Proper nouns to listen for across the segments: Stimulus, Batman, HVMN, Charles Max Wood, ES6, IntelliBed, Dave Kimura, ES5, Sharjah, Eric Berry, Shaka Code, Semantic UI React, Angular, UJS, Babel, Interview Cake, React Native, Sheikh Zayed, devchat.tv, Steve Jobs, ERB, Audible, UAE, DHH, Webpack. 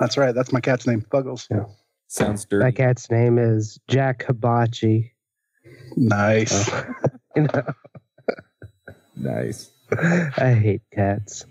That's right. That's my cat's name, Buggles. Yeah. Sounds dirty. My cat's name is Jack Hibachi. Nice. You know? Nice. I hate cats.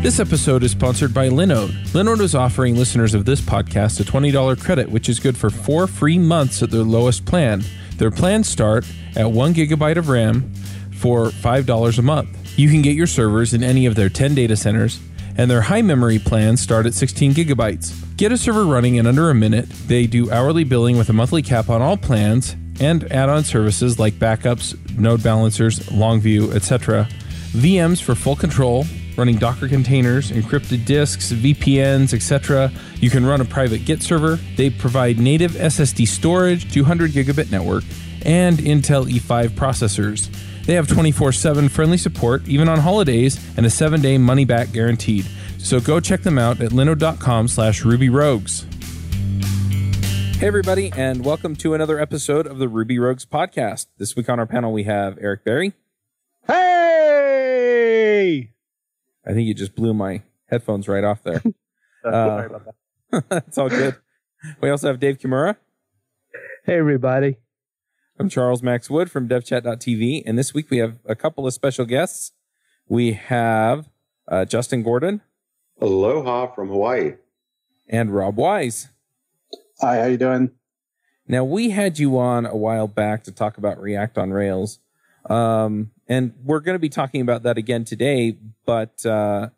This episode is sponsored by Linode. Linode is offering listeners of this podcast a $20 credit, which is good for 4 free months at their lowest plan. Their plans start at 1 gigabyte of RAM for $5 a month. You can get your servers in any of their 10 data centers, and their high memory plans start at 16 gigabytes. Get a server running in under a minute. They do hourly billing with a monthly cap on all plans and add-on services like backups, node balancers, long view, etc. VMs for full control, running Docker containers, encrypted disks, VPNs, etc. You can run a private Git server. They provide native SSD storage, 200 gigabit network, and Intel E5 processors. They have 24/7 friendly support, even on holidays, and a 7-day money-back guaranteed. So go check them out at linode.com/rubyrogues. Hey everybody, and welcome to another episode of the Ruby Rogues podcast. This week on our panel, we have Eric Berry. Hey! I think you just blew my headphones right off there. Sorry about that. It's all good. We also have Dave Kimura. Hey, everybody. I'm Charles Max Wood from devchat.tv, and this week we have a couple of special guests. We have Justin Gordon. Aloha from Hawaii. And Rob Wise. Hi, how you doing? Now, we had you on a while back to talk about React on Rails. And we're going to be talking about that again today, but do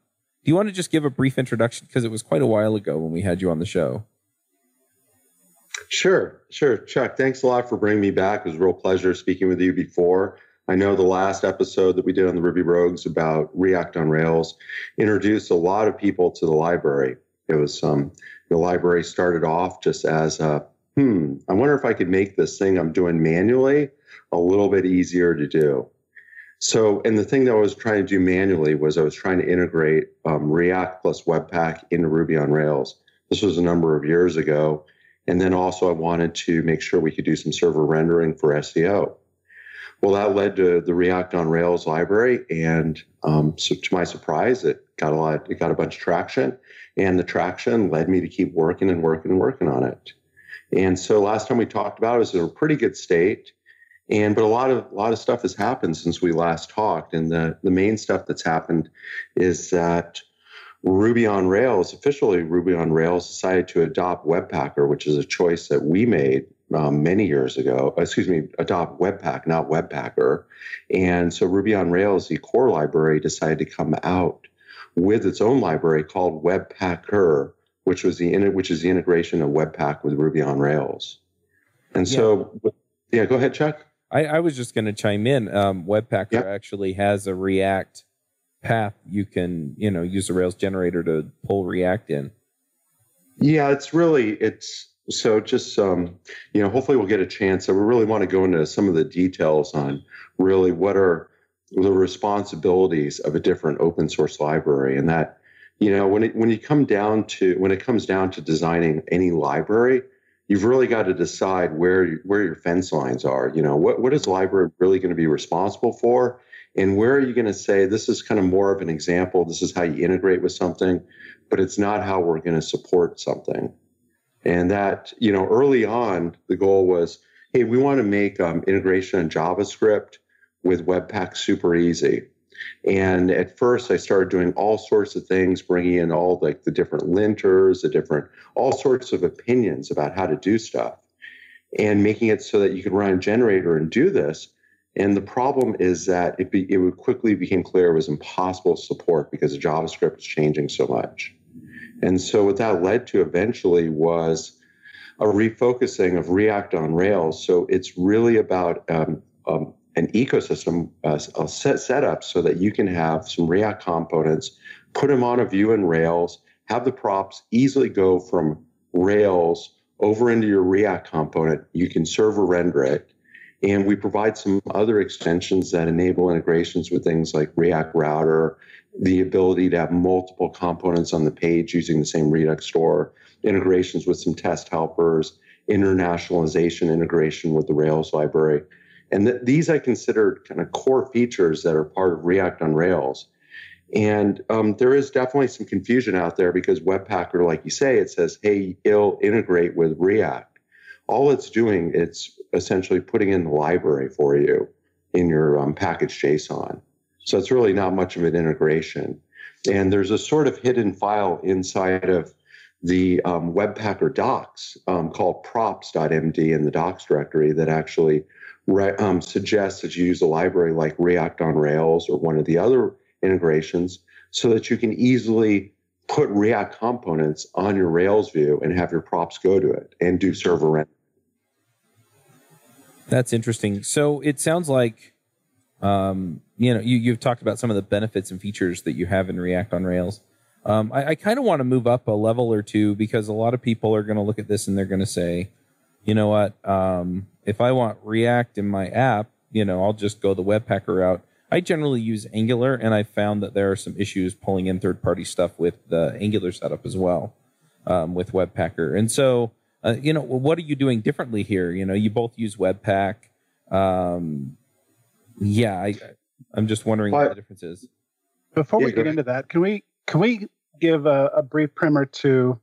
you want to just give a brief introduction? Because it was quite a while ago when we had you on the show. Sure. Chuck, thanks a lot for bringing me back. It was a real pleasure speaking with you before. I know the last episode that we did on the Ruby Rogues about React on Rails introduced a lot of people to the library. It was the library started off just as a, I wonder if I could make this thing I'm doing manually a little bit easier to do. So, and the thing that I was trying to do manually was I was trying to integrate React plus Webpack into Ruby on Rails. This was a number of years ago. And then also I wanted to make sure we could do some server rendering for SEO. Well, that led to the React on Rails library. And so to my surprise, it got a bunch of traction, and the traction led me to keep working on it. And so last time we talked about it, it was in a pretty good state. But a lot of stuff has happened since we last talked. And the main stuff that's happened is that Ruby on Rails decided to adopt Webpacker, which is a choice that we made many years ago. Excuse me, adopt Webpack, not Webpacker. And so Ruby on Rails, the core library, decided to come out with its own library called Webpacker, which is the integration of Webpack with Ruby on Rails. And so, yeah, go ahead, Chuck. I was just going to chime in. Webpacker actually has a React path. You can, use the Rails generator to pull React in. Yeah, hopefully we'll get a chance. So we really want to go into some of the details on really what are the responsibilities of a different open source library. And that, when it comes down to designing any library, you've really got to decide where your fence lines are. What is the library really going to be responsible for? And where are you going to say, this is kind of more of an example, this is how you integrate with something, but it's not how we're going to support something. And that, early on, the goal was, hey, we want to make integration in JavaScript with Webpack super easy. And at first, I started doing all sorts of things, bringing in all the different linters, all sorts of opinions about how to do stuff, and making it so that you could run a generator and do this. And the problem is that it quickly became clear it was impossible to support because JavaScript is changing so much. And so what that led to eventually was a refocusing of React on Rails. So it's really about an ecosystem set up so that you can have some React components, put them on a Vue in Rails, have the props easily go from Rails over into your React component. You can server render it. And we provide some other extensions that enable integrations with things like React Router, the ability to have multiple components on the page using the same Redux store, integrations with some test helpers, internationalization integration with the Rails library. And these I consider kind of core features that are part of React on Rails. And there is definitely some confusion out there because Webpacker, like you say, it says, hey, it'll integrate with React. All it's doing, it's essentially putting in the library for you in your package JSON. So it's really not much of an integration. And there's a sort of hidden file inside of the Webpacker docs called props.md in the docs directory that actually suggests that you use a library like React on Rails or one of the other integrations so that you can easily put React components on your Rails view and have your props go to it and do server rendering. That's interesting. So it sounds like you've talked about some of the benefits and features that you have in React on Rails. I kind of want to move up a level or two because a lot of people are going to look at this and they're going to say, you know what, if I want React in my app, I'll just go the Webpacker route. I generally use Angular, and I found that there are some issues pulling in third-party stuff with the Angular setup as well with Webpacker. And so, what are you doing differently here? You both use Webpack. I'm just wondering what the difference is. Before we get into that, can we give a brief primer to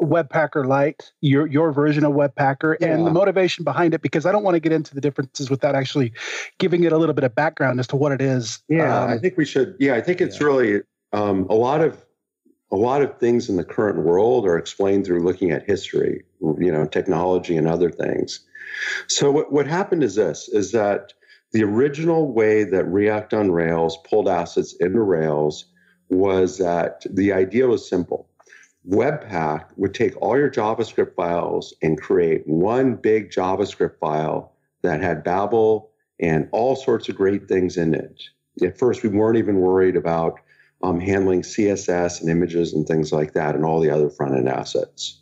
Webpacker Lite, your version of Webpacker, and the motivation behind it, because I don't want to get into the differences without actually giving it a little bit of background as to what it is. Yeah, I think we should. Yeah, I think it's really a lot of things in the current world are explained through looking at history, technology and other things. So what happened is this, is that the original way that React on Rails pulled assets into Rails was that the idea was simple. Webpack would take all your JavaScript files and create one big JavaScript file that had Babel and all sorts of great things in it. At first, we weren't even worried about handling CSS and images and things like that and all the other front-end assets.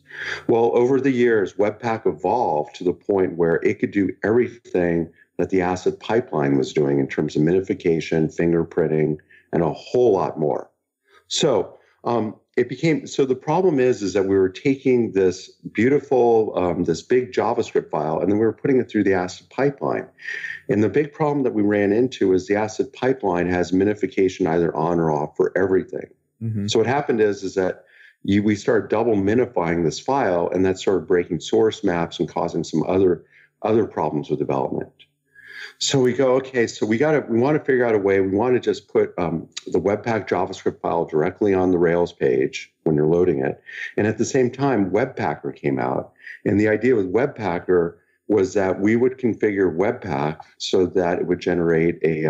Well, over the years, Webpack evolved to the point where it could do everything that the asset pipeline was doing in terms of minification, fingerprinting, and a whole lot more. So the problem is that we were taking this beautiful, this big JavaScript file, and then we were putting it through the asset pipeline. And the big problem that we ran into is the asset pipeline has minification either on or off for everything. Mm-hmm. So what happened is that we started double minifying this file, and that started breaking source maps and causing some other problems with development. So we go, okay, so we want to figure out a way. We want to just put the Webpack JavaScript file directly on the Rails page when you're loading it. And at the same time, Webpacker came out. And the idea with Webpacker was that we would configure Webpack so that it would generate the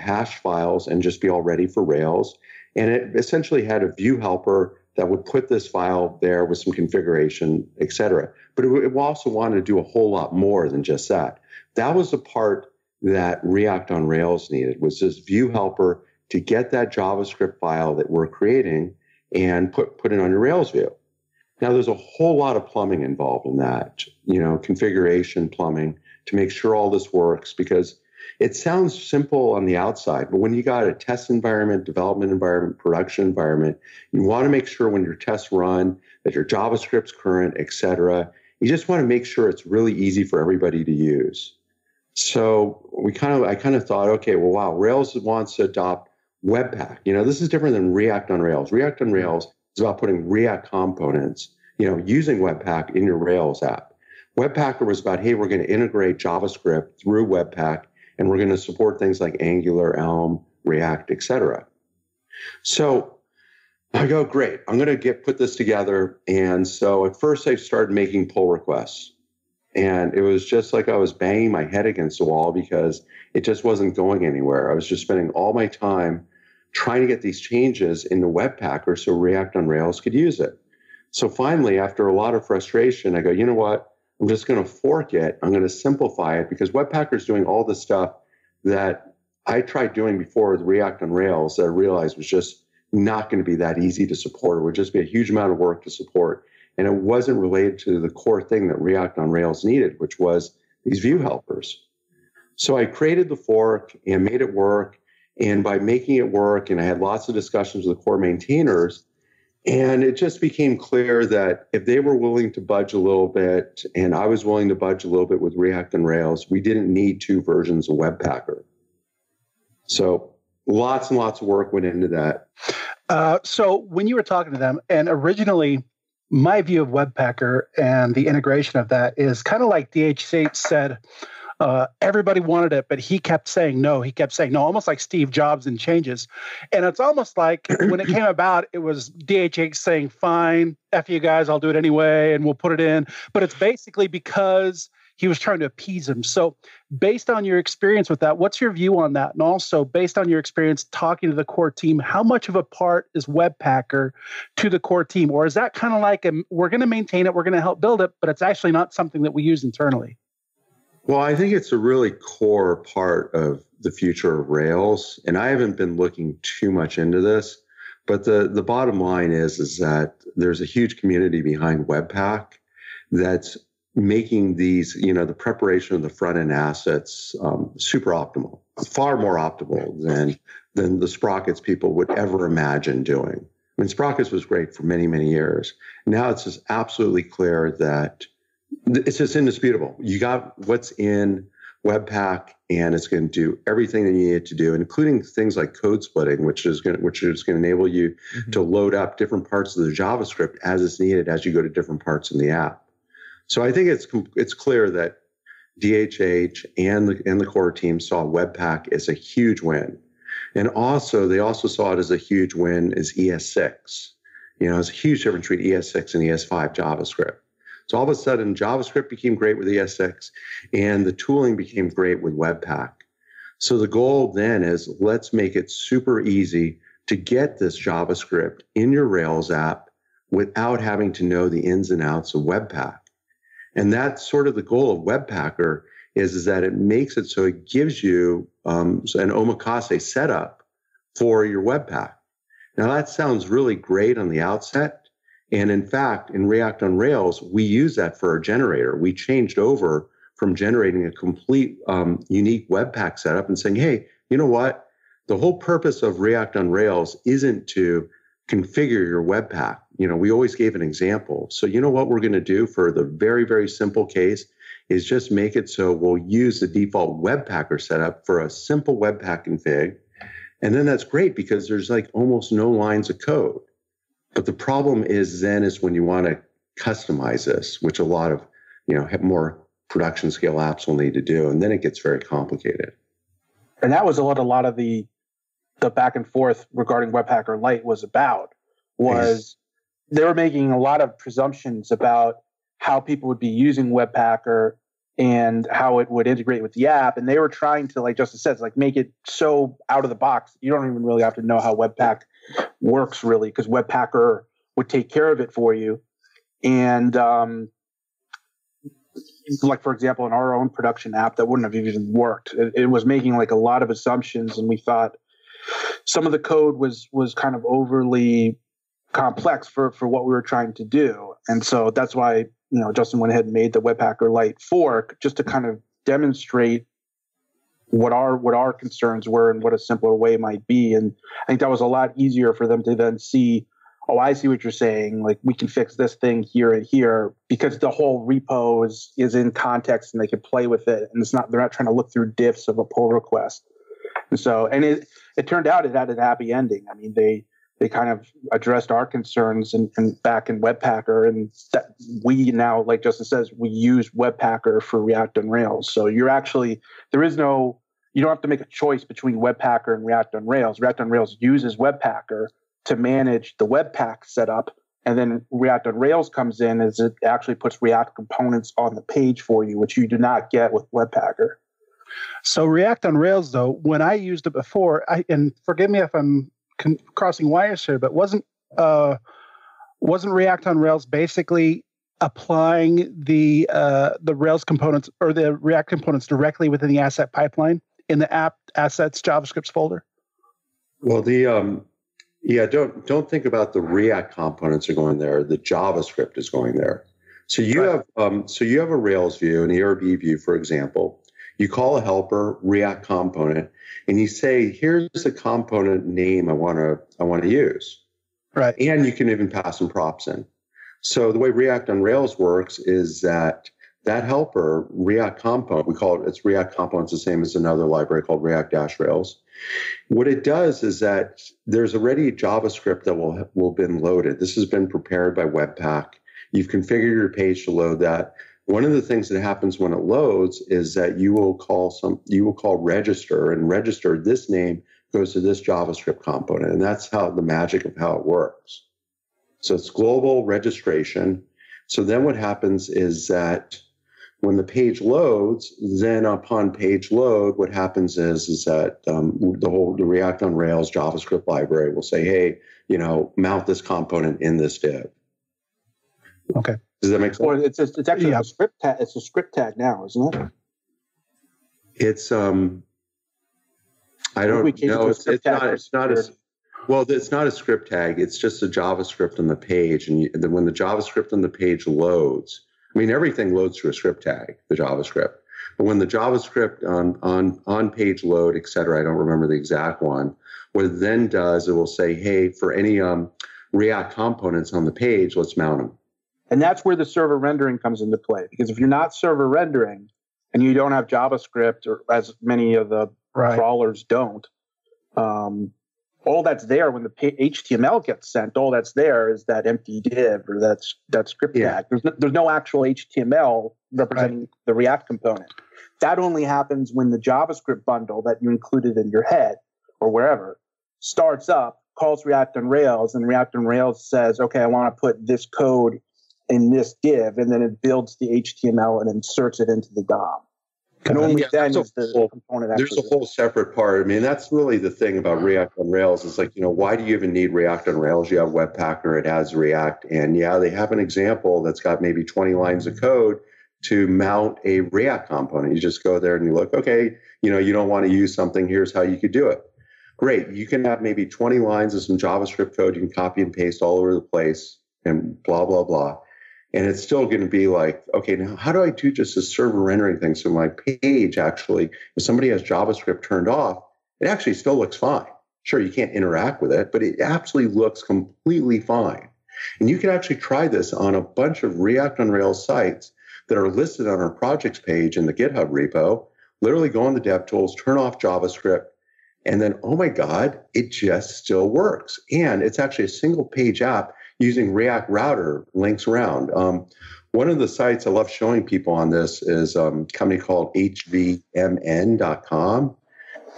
hash files and just be all ready for Rails. And it essentially had a Vue helper that would put this file there with some configuration, et cetera. But it also wanted to do a whole lot more than just that. That was the part that React on Rails needed, was this Vue helper to get that JavaScript file that we're creating and put it on your Rails view. Now, there's a whole lot of plumbing involved in that, configuration plumbing to make sure all this works, because it sounds simple on the outside, but when you got a test environment, development environment, production environment, you want to make sure when your tests run that your JavaScript's current, et cetera. You just want to make sure it's really easy for everybody to use. So I kind of thought, okay, well, wow, Rails wants to adopt Webpack. This is different than React on Rails. React on Rails is about putting React components, using Webpack in your Rails app. Webpacker was about, hey, we're going to integrate JavaScript through Webpack, and we're going to support things like Angular, Elm, React, et cetera. So I go, great, I'm going to put this together. And so at first I started making pull requests. And it was just like I was banging my head against the wall because it just wasn't going anywhere. I was just spending all my time trying to get these changes into Webpacker so React on Rails could use it. So finally, after a lot of frustration, I go, you know what? I'm just going to fork it. I'm going to simplify it because Webpacker is doing all the stuff that I tried doing before with React on Rails that I realized was just not going to be that easy to support. It would just be a huge amount of work to support. And it wasn't related to the core thing that React on Rails needed, which was these Vue helpers. So I created the fork and made it work. And by making it work, and I had lots of discussions with the core maintainers, And it just became clear that if they were willing to budge a little bit, and I was willing to budge a little bit with React and Rails, we didn't need two versions of Webpacker. So lots and lots of work went into that. So when you were talking to them, and originally my view of Webpacker and the integration of that is kind of like DHH said, everybody wanted it, but he kept saying no. He kept saying no, almost like Steve Jobs and changes. And it's almost like when it came about, it was DHH saying, fine, F you guys, I'll do it anyway, and we'll put it in. But it's basically because he was trying to appease him. So based on your experience with that, what's your view on that? And also based on your experience talking to the core team, how much of a part is Webpacker to the core team? Or is that kind of like, we're going to maintain it, we're going to help build it, but it's actually not something that we use internally? Well, I think it's a really core part of the future of Rails. And I haven't been looking too much into this, but the bottom line is that there's a huge community behind Webpack that's making these, you know, the preparation of the front end assets super optimal, far more optimal than the Sprockets people would ever imagine doing. I mean, Sprockets was great for many, many years. Now it's just absolutely clear that it's just indisputable. You got what's in Webpack, and it's going to do everything that you need it to do, including things like code splitting, which is going to enable you to load up different parts of the JavaScript as it's needed as you go to different parts in the app. So I think it's clear that DHH and the core team saw Webpack as a huge win. And also, they also saw it as a huge win as ES6. You know, it's a huge difference between ES6 and ES5 JavaScript. So all of a sudden, JavaScript became great with ES6, and the tooling became great with Webpack. So the goal then is, let's make it super easy to get this JavaScript in your Rails app without having to know the ins and outs of Webpack. And that's sort of the goal of Webpacker is that it makes it so it gives you an omakase setup for your Webpack. Now, that sounds really great on the outset. And in fact, in React on Rails, we use that for our generator. We changed over from generating a complete unique Webpack setup and saying, hey, you know what? The whole purpose of React on Rails isn't to configure your Webpack. You know, we always gave an example. So you know what we're going to do for the very, very simple case is just make it so we'll use the default Webpacker setup for a simple Webpack config. And then that's great because there's like almost no lines of code. But the problem is when you want to customize this, which a lot of, you know, more production scale apps will need to do, and then it gets very complicated. And that was a lot of the back and forth regarding Webpacker Lite was about, was they were making a lot of presumptions about how people would be using Webpacker and how it would integrate with the app. And they were trying to, like Justin says, like make it so out of the box, you don't even really have to know how Webpack works really, because Webpacker would take care of it for you. And like, for example, in our own production app, that wouldn't have even worked. It was making like a lot of assumptions, and we thought some of the code was kind of overly complex for what we were trying to do. And so that's why, you know, Justin went ahead and made the Webpacker Lite fork just to kind of demonstrate what our concerns were and what a simpler way might be. And I think that was a lot easier for them to then see, oh, I see what you're saying. Like, we can fix this thing here and here because the whole repo is in context and they can play with it. And they're not trying to look through diffs of a pull request. And so, and it turned out it had a happy ending. I mean, they kind of addressed our concerns and back in Webpacker, and that we now, like Justin says, we use Webpacker for React on Rails. So you're actually, you don't have to make a choice between Webpacker and React on Rails. React on Rails uses Webpacker to manage the Webpack setup, and then React on Rails comes in as it actually puts React components on the page for you, which you do not get with Webpacker. So React on Rails, though, when I used it before, and forgive me if I'm crossing wires here, but wasn't React on Rails basically applying the Rails components or the React components directly within the asset pipeline in the app assets JavaScript folder? Well, don't think about the React components are going there. The JavaScript is going there. So you right. have so you have a Rails view, an ERB view, for example. You call a helper React component, and you say, "Here's the component name I want to use." Right. And you can even pass some props in. So the way React on Rails works is that that helper, React Component, we call it, it's React Components, the same as another library called React-Rails. What it does is that there's already JavaScript that will been loaded. This has been prepared by Webpack. You've configured your page to load that. One of the things that happens when it loads is that you will call register, and register, this name goes to this JavaScript component. And that's how the magic of how it works. So it's global registration. So then what happens is that when the page loads, then upon page load, what happens is that the React on Rails JavaScript library will say, hey, you know, mount this component in this div. Okay. Does that make sense? Well, it's actually a script tag. It's a script tag now, isn't it? It's I don't know. It's not a. Well, it's not a script tag. It's just a JavaScript on the page, and when the JavaScript on the page loads, I mean everything loads through a script tag, the JavaScript. But when the JavaScript on page load, et cetera, I don't remember the exact one. What it then does, it will say, hey, for any React components on the page, let's mount them. And that's where the server rendering comes into play, because if you're not server rendering and you don't have JavaScript, or as many of the crawlers don't, all that's there when the HTML gets sent, all that's there is that empty div or that script tag. There's no actual HTML representing the React component. That only happens when the JavaScript bundle that you included in your head or wherever starts up, calls React on Rails, and React on Rails says, okay, I want to put this code in this div, and then it builds the HTML and inserts it into the DOM. And only then is the component actually. There's a whole separate part. I mean, that's really the thing about React on Rails. It's like, you know, why do you even need React on Rails? You have Webpacker, it has React, and yeah, they have an example that's got maybe 20 lines of code to mount a React component. You just go there and you look, okay, you know, you don't want to use something, here's how you could do it. Great, you can have maybe 20 lines of some JavaScript code you can copy and paste all over the place and blah, blah, blah. And it's still going to be like, okay, now how do I do just a server rendering thing? So my page actually, if somebody has JavaScript turned off, it actually still looks fine. Sure, you can't interact with it, but it absolutely looks completely fine. And you can actually try this on a bunch of React on Rails sites that are listed on our projects page in the GitHub repo. Literally go on the DevTools, turn off JavaScript, and then, oh my God, it just still works. And it's actually a single page app using React Router links around. One of the sites I love showing people on this is a company called HVMN.com.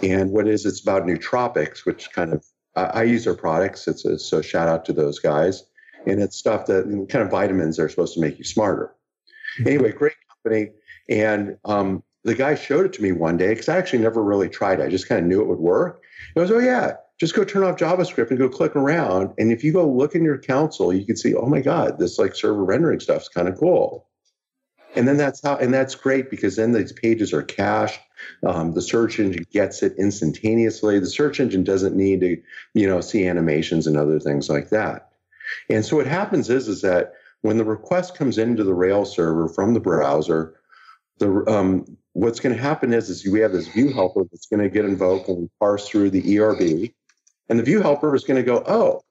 And what it is, it's about nootropics, which kind of, I use their products. So shout out to those guys. And it's stuff that, kind of vitamins that are supposed to make you smarter. Anyway, great company. And the guy showed it to me one day, because I actually never really tried it. I just kind of knew it would work. And I was, oh yeah, just go turn off JavaScript and go click around. And if you go look in your console, you can see, oh my God, this like server rendering stuff's kind of cool. And then that's great, because then these pages are cached. The search engine gets it instantaneously. The search engine doesn't need to, you know, see animations and other things like that. And so what happens is that when the request comes into the Rails server from the browser, what's going to happen is we have this view helper that's going to get invoked and parse through the ERB. And the view helper is going to go, oh,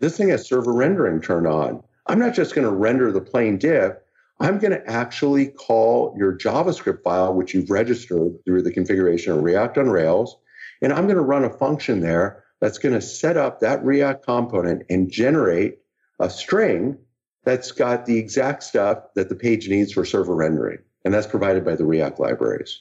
this thing has server rendering turned on. I'm not just going to render the plain div. I'm going to actually call your JavaScript file, which you've registered through the configuration of React on Rails. And I'm going to run a function there that's going to set up that React component and generate a string that's got the exact stuff that the page needs for server rendering. And that's provided by the React libraries.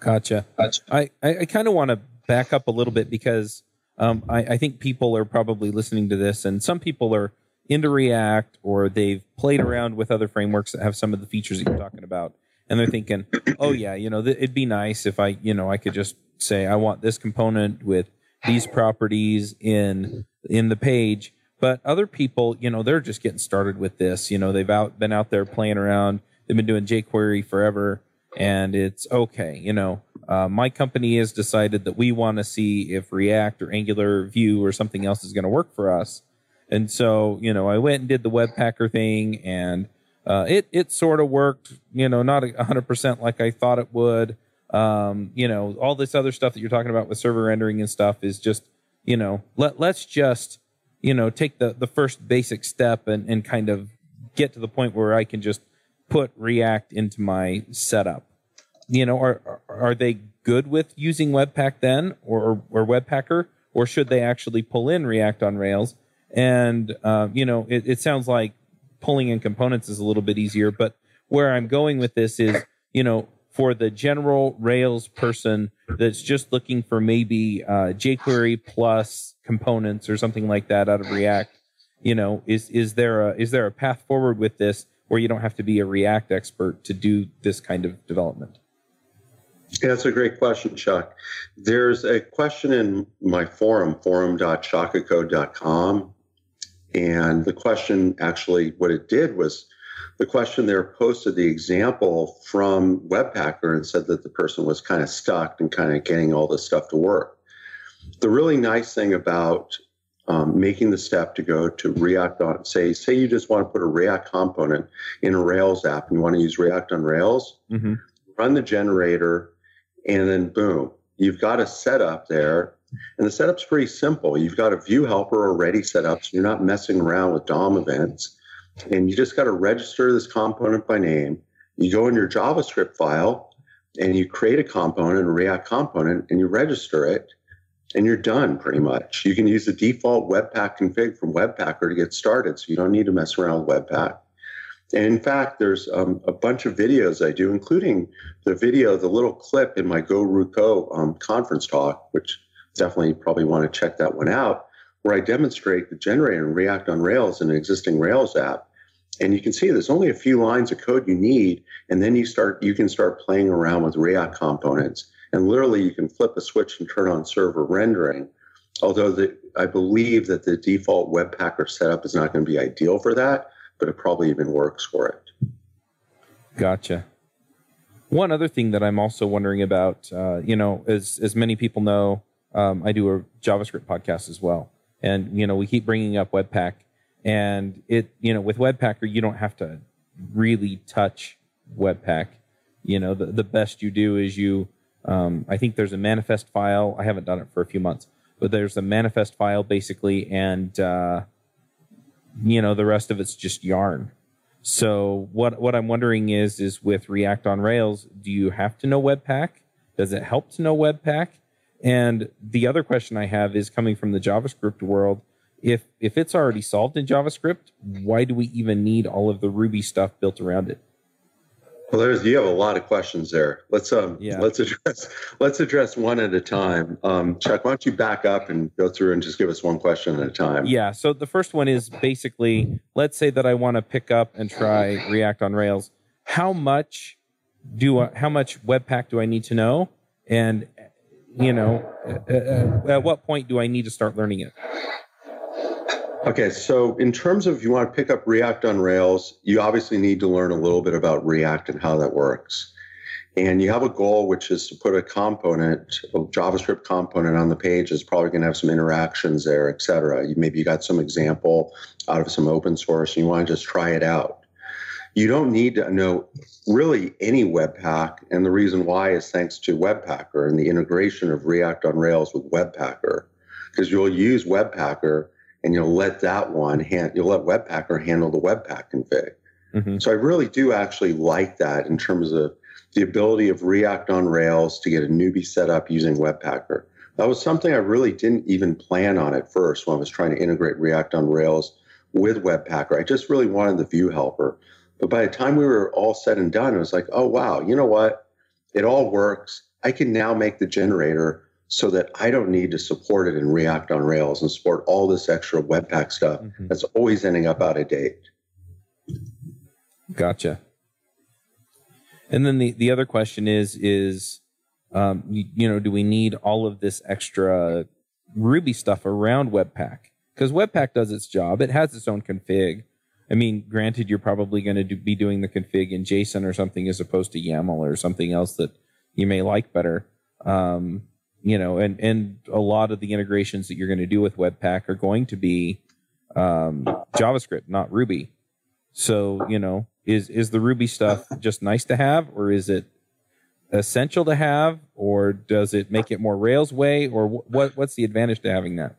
Gotcha. I kind of want to back up a little bit, because I think people are probably listening to this, and some people are into React, or they've played around with other frameworks that have some of the features that you're talking about, and they're thinking, oh yeah, you know, it'd be nice if I, you know, I could just say I want this component with these properties in the page. But other people, you know, they're just getting started with this. You know, they've been out there playing around. They've been doing jQuery forever, and it's okay, you know. My company has decided that we want to see if React or Angular or Vue or something else is going to work for us. And so, you know, I went and did the Webpacker thing, and it sort of worked, you know, not 100% like I thought it would. You know, all this other stuff that you're talking about with server rendering and stuff is just, you know, let's just you know, take the first basic step and kind of get to the point where I can just put React into my setup. You know, are they good with using Webpack then, or Webpacker, or should they actually pull in React on Rails? And you know, it sounds like pulling in components is a little bit easier. But where I'm going with this is, you know, for the general Rails person that's just looking for maybe jQuery plus components or something like that out of React, you know, is there a path forward with this where you don't have to be a React expert to do this kind of development? Yeah, that's a great question, Chuck. There's a question in my forum, forum.shakacode.com. And the question, actually, what it did was the question there posted the example from Webpacker and said that the person was kind of stuck and kind of getting all this stuff to work. The really nice thing about making the step to go to React on, say you just want to put a React component in a Rails app and you want to use React on Rails, mm-hmm. Run the generator, and then boom, you've got a setup there. And the setup's pretty simple. You've got a Vue helper already set up, so you're not messing around with DOM events. And you just got to register this component by name. You go in your JavaScript file, and you create a component, a React component, and you register it, and you're done pretty much. You can use the default Webpack config from Webpacker to get started, so you don't need to mess around with Webpack. And in fact, there's a bunch of videos I do, including the video, the little clip in my Go Ruko conference talk, which definitely probably want to check that one out, where I demonstrate the generator in React on Rails in an existing Rails app. And you can see there's only a few lines of code you need, and then you can start playing around with React components. And literally, you can flip a switch and turn on server rendering, although I believe that the default Webpacker setup is not going to be ideal for that, but it probably even works for it. Gotcha. One other thing that I'm also wondering about, you know, as many people know, I do a JavaScript podcast as well. And, you know, we keep bringing up Webpack. And, it, you know, with Webpacker, you don't have to really touch Webpack. You know, the best you do is you, I think there's a manifest file. I haven't done it for a few months, but there's a manifest file basically. And, you know, the rest of it's just yarn. So what I'm wondering is with React on Rails, do you have to know Webpack? Does it help to know Webpack? And the other question I have is coming from the JavaScript world. If it's already solved in JavaScript, why do we even need all of the Ruby stuff built around it? Well, you have a lot of questions there. Let's address one at a time. Chuck, why don't you back up and go through and just give us one question at a time? Yeah. So the first one is basically, let's say that I want to pick up and try React on Rails. How much Webpack do I need to know? And you know, at what point do I need to start learning it? Okay, so in terms of if you want to pick up React on Rails, you obviously need to learn a little bit about React and how that works. And you have a goal, which is to put a component, a JavaScript component on the page. It's probably going to have some interactions there, et cetera. Maybe you got some example out of some open source, and you want to just try it out. You don't need to know really any Webpack, and the reason why is thanks to Webpacker and the integration of React on Rails with Webpacker, because you'll use Webpacker and you'll let Webpacker handle the Webpack config. Mm-hmm. So I really do actually like that in terms of the ability of React on Rails to get a newbie set up using Webpacker. That was something I really didn't even plan on at first when I was trying to integrate React on Rails with Webpacker. I just really wanted the Vue helper. But by the time we were all said and done, it was like, oh, wow, you know what? It all works. I can now make the generator so that I don't need to support it in React on Rails and support all this extra Webpack stuff mm-hmm. that's always ending up out of date. Gotcha. And then the other question is you know, do we need all of this extra Ruby stuff around Webpack? Because Webpack does its job. It has its own config. I mean, granted, you're probably going to be doing the config in JSON or something as opposed to YAML or something else that you may like better. You know, and a lot of the integrations that you're going to do with Webpack are going to be JavaScript, not Ruby. So, you know, is the Ruby stuff just nice to have, or is it essential to have, or does it make it more Rails way, or what's the advantage to having that?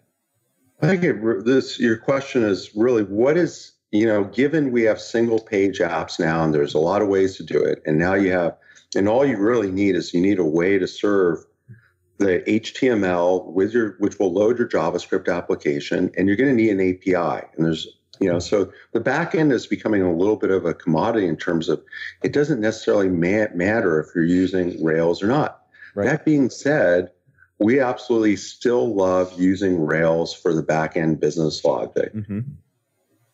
I think your question is really, what is, given we have single page apps now, and there's a lot of ways to do it. And now you have, and all you really need is you need a way to serve the HTML with your, which will load your JavaScript application, and you're going to need an API. And there's, so the back end is becoming a little bit of a commodity in terms of, it doesn't necessarily matter if you're using Rails or not. Right. That being said, we absolutely still love using Rails for the back end business logic. Mm-hmm.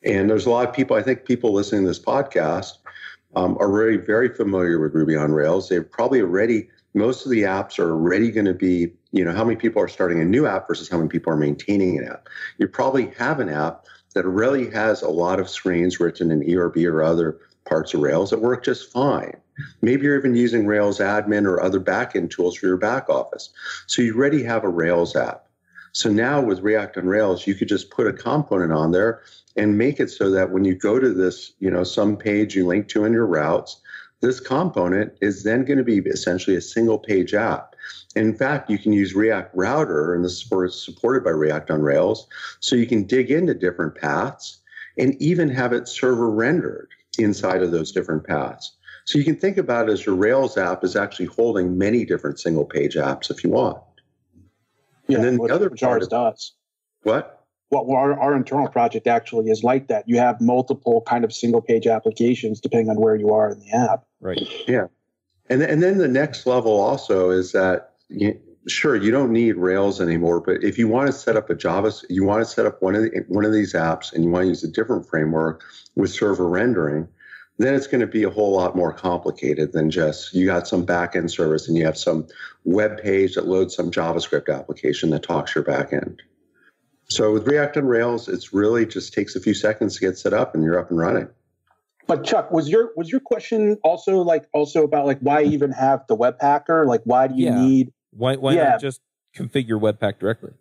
And there's a lot of people, I think people listening to this podcast are very, very familiar with Ruby on Rails. They've probably already, most of the apps are already going to be, how many people are starting a new app versus how many people are maintaining an app. You probably have an app that really has a lot of screens written in ERB or other parts of Rails that work just fine. Maybe you're even using Rails admin or other backend tools for your back office. So you already have a Rails app. So now with React on Rails, you could just put a component on there and make it so that when you go to this, some page you link to in your routes, this component is then going to be essentially a single page app. And in fact, you can use React Router, and this is supported by React on Rails, so you can dig into different paths and even have it server rendered inside of those different paths. So you can think about it as your Rails app is actually holding many different single page apps if you want. Yeah, and then the other part of does. What? Well, our internal project actually is like that. You have multiple kind of single page applications depending on where you are in the app. Right. Yeah. And then the next level also is that, sure, you don't need Rails anymore, but if you want to set up you want to set up one of these apps and you want to use a different framework with server rendering, then it's going to be a whole lot more complicated than just you got some back-end service and you have some web page that loads some JavaScript application that talks your back-end. So with React on Rails, it's really just takes a few seconds to get set up and you're up and running. But Chuck, was your question also about why even have the Webpacker? Why do you need? Why not just configure Webpack directly?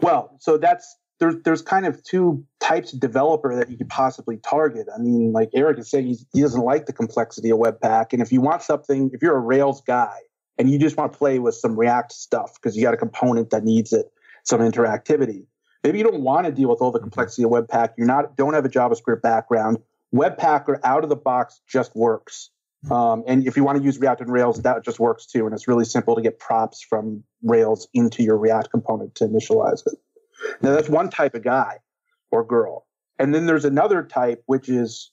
Well, so that's there's kind of two types of developer that you could possibly target. I mean, like Eric is saying, he doesn't like the complexity of Webpack. And if you want something, if you're a Rails guy and you just want to play with some React stuff because you got a component that needs it, some interactivity, maybe you don't want to deal with all the complexity of Webpack. You don't have a JavaScript background. Webpacker out of the box just works. And if you want to use React and Rails, that just works too. And it's really simple to get props from Rails into your React component to initialize it. Now, that's one type of guy or girl. And then there's another type, which is,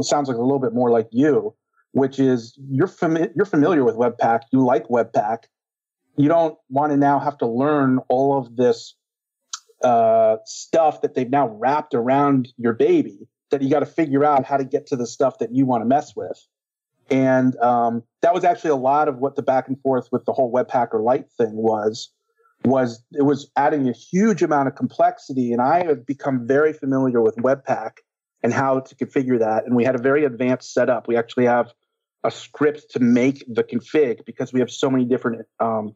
sounds like a little bit more like you, which is you're familiar with Webpack. You like Webpack. You don't want to now have to learn all of this stuff that they've now wrapped around your baby, that you got to figure out how to get to the stuff that you want to mess with. And that was actually a lot of what the back and forth with the whole Webpacker Lite thing was it was adding a huge amount of complexity. And I have become very familiar with Webpack and how to configure that. And we had a very advanced setup. We actually have a script to make the config because we have so many different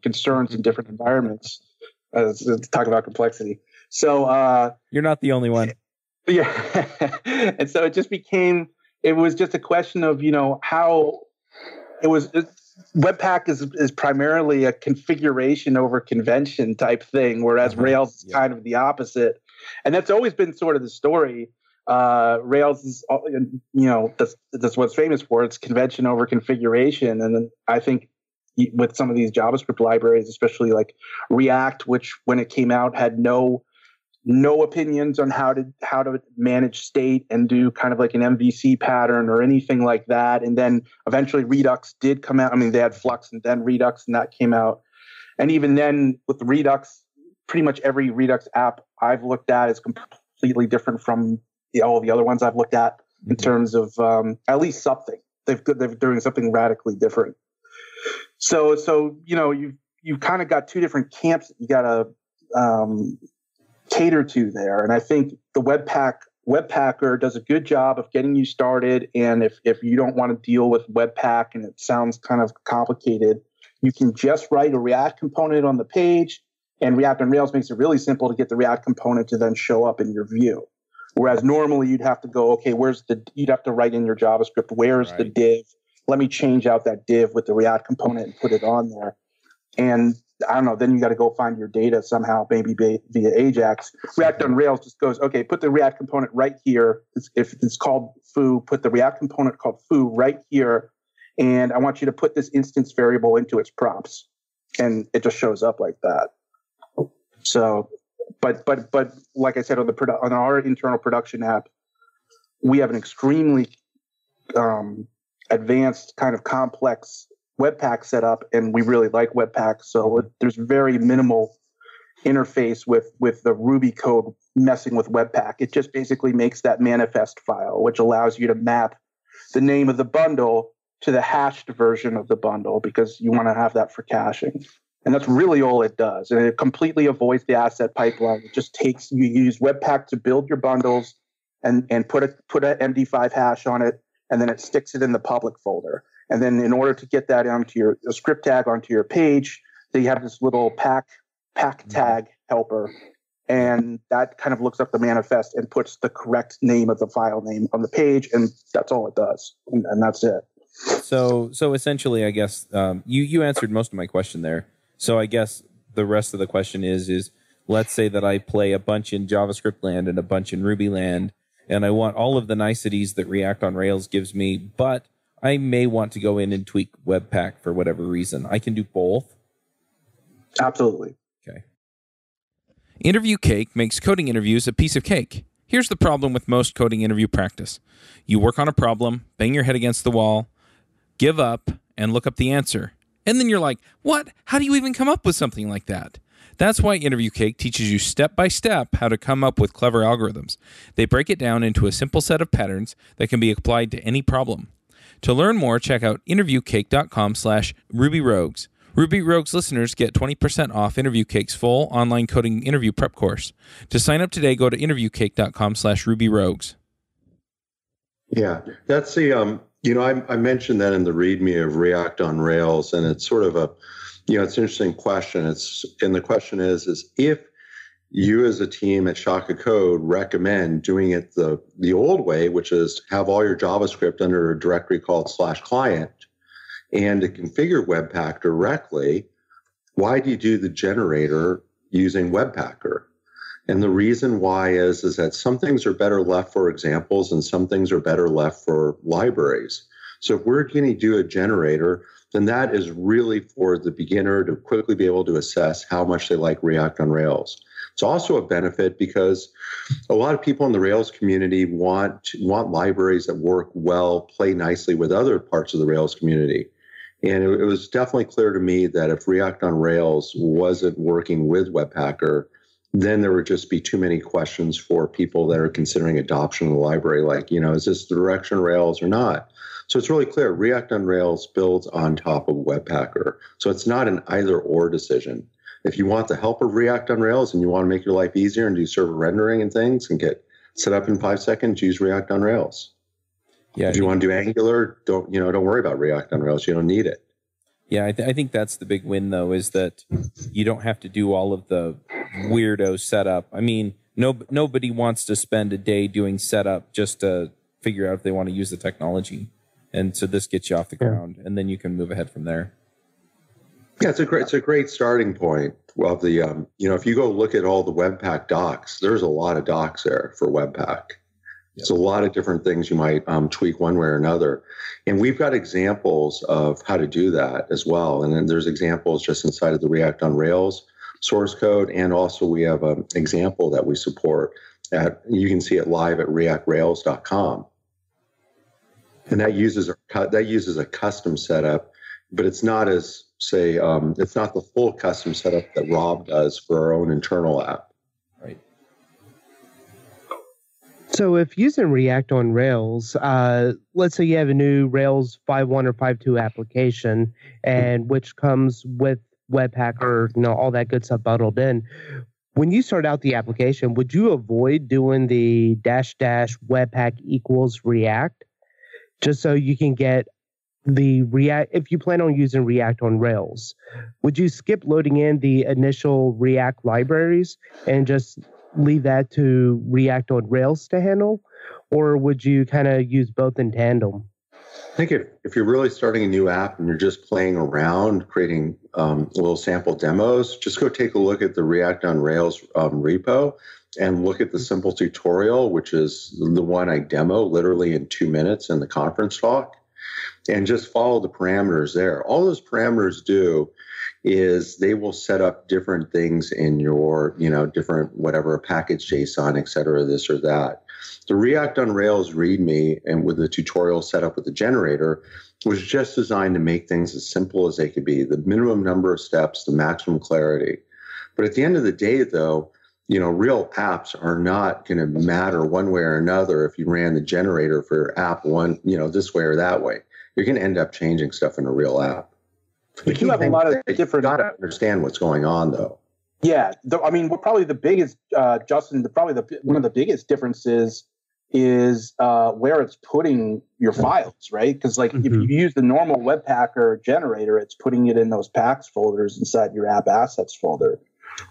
concerns in different environments. Talk about complexity. So you're not the only one. Yeah. And so it just became, it was just a question of, how it was. Webpack is primarily a configuration over convention type thing, whereas Rails is kind of the opposite. And that's always been sort of the story. Rails is, that's what's famous for. It's convention over configuration. And then I think with some of these JavaScript libraries, especially like React, which when it came out had no opinions on how to manage state and do kind of like an MVC pattern or anything like that. And then eventually Redux did come out. I mean, they had Flux and then Redux, and that came out. And even then with Redux, pretty much every Redux app I've looked at is completely different from all the other ones I've looked at in terms of at least something. They're doing something radically different. So you've kind of got two different camps that you got to cater to there. And I think the Webpacker does a good job of getting you started. And if you don't want to deal with Webpack and it sounds kind of complicated, you can just write a React component on the page, and React on Rails makes it really simple to get the React component to then show up in your view. Whereas normally you'd have to go, okay, you'd have to write in your JavaScript, where's the div? Let me change out that div with the React component and put it on there. And I don't know, then you got to go find your data somehow, maybe via Ajax. React on Rails just goes, okay, put the React component right here. If it's called foo, put the React component called foo right here. And I want you to put this instance variable into its props. And it just shows up like that. So, but like I said, on our internal production app, we have an extremely advanced kind of complex Webpack setup, and we really like Webpack. So there's very minimal interface with the Ruby code messing with Webpack. It just basically makes that manifest file, which allows you to map the name of the bundle to the hashed version of the bundle, because you want to have that for caching. And that's really all it does. And it completely avoids the asset pipeline. It just takes, you use Webpack to build your bundles and put a MD5 hash on it, and then it sticks it in the public folder. And then in order to get that onto your script tag onto your page, they have this little pack tag helper. And that kind of looks up the manifest and puts the correct name of the file name on the page. And that's all it does. And that's it. So essentially, I guess you answered most of my question there. So I guess the rest of the question is let's say that I play a bunch in JavaScript land and a bunch in Ruby land, and I want all of the niceties that React on Rails gives me, but I may want to go in and tweak Webpack for whatever reason. I can do both? Absolutely. Okay. Interview Cake makes coding interviews a piece of cake. Here's the problem with most coding interview practice. You work on a problem, bang your head against the wall, give up, and look up the answer. And then you're like, what? How do you even come up with something like that? That's why Interview Cake teaches you step-by-step how to come up with clever algorithms. They break it down into a simple set of patterns that can be applied to any problem. To learn more, check out interviewcake.com/RubyRogues. Ruby Rogues listeners get 20% off Interview Cake's full online coding interview prep course. To sign up today, go to interviewcake.com/RubyRogues. Yeah, that's the, I mentioned that in the README of React on Rails, and it's sort of a, it's an interesting question. And the question is if you as a team at Shaka Code recommend doing it the old way, which is have all your JavaScript under a directory called /client and to configure Webpack directly, why do you do the generator using Webpacker? And the reason why is that some things are better left for examples and some things are better left for libraries. So if we're going to do a generator, then that is really for the beginner to quickly be able to assess how much they like React on Rails. It's also a benefit because a lot of people in the Rails community want libraries that work well, play nicely with other parts of the Rails community. And it was definitely clear to me that if React on Rails wasn't working with Webpacker, then there would just be too many questions for people that are considering adoption of the library. Like, is this the direction of Rails or not? So it's really clear. React on Rails builds on top of Webpacker. So it's not an either or decision. If you want the help of React on Rails and you want to make your life easier and do server rendering and things and get set up in 5 seconds, use React on Rails. Yeah. If you want to do Angular, don't worry about React on Rails. You don't need it. Yeah, I think that's the big win, though, is that you don't have to do all of the weirdo setup. I mean, nobody wants to spend a day doing setup just to figure out if they want to use the technology. And so this gets you off the ground, and then you can move ahead from there. Yeah, it's a great starting point of the, if you go look at all the Webpack docs, there's a lot of docs there for Webpack. It's a lot of different things you might tweak one way or another. And we've got examples of how to do that as well. And then there's examples just inside of the React on Rails source code. And also we have an example that we support that you can see it live at reactrails.com. And that uses a custom setup, but it's not as, say, it's not the full custom setup that Rob does for our own internal app. Right. So if using React on Rails, let's say you have a new Rails 5.1 or 5.2 application, and which comes with Webpacker, all that good stuff bundled in. When you start out the application, would you avoid doing the -- Webpack = React just so you can get the React? If you plan on using React on Rails, would you skip loading in the initial React libraries and just leave that to React on Rails to handle? Or would you kind of use both in tandem? I think if you're really starting a new app and you're just playing around, creating little sample demos, just go take a look at the React on Rails repo and look at the simple tutorial, which is the one I demo literally in 2 minutes in the conference talk, and just follow the parameters there. All those parameters do is they will set up different things in your, you know, different whatever, package JSON, et cetera, this or that. The React on Rails README and with the tutorial set up with the generator was just designed to make things as simple as they could be, the minimum number of steps, the maximum clarity. But at the end of the day, though, you know, real apps are not going to matter one way or another if you ran the generator for app one, you know, this way or that way. You're going to end up changing stuff in a real app. We do have a lot of different. Got to understand what's going on, though. Yeah, I mean, we're probably the biggest, Justin. One of the biggest differences is where it's putting your files, right? Because like if you use the normal Webpacker generator, it's putting it in those packs folders inside your app assets folder.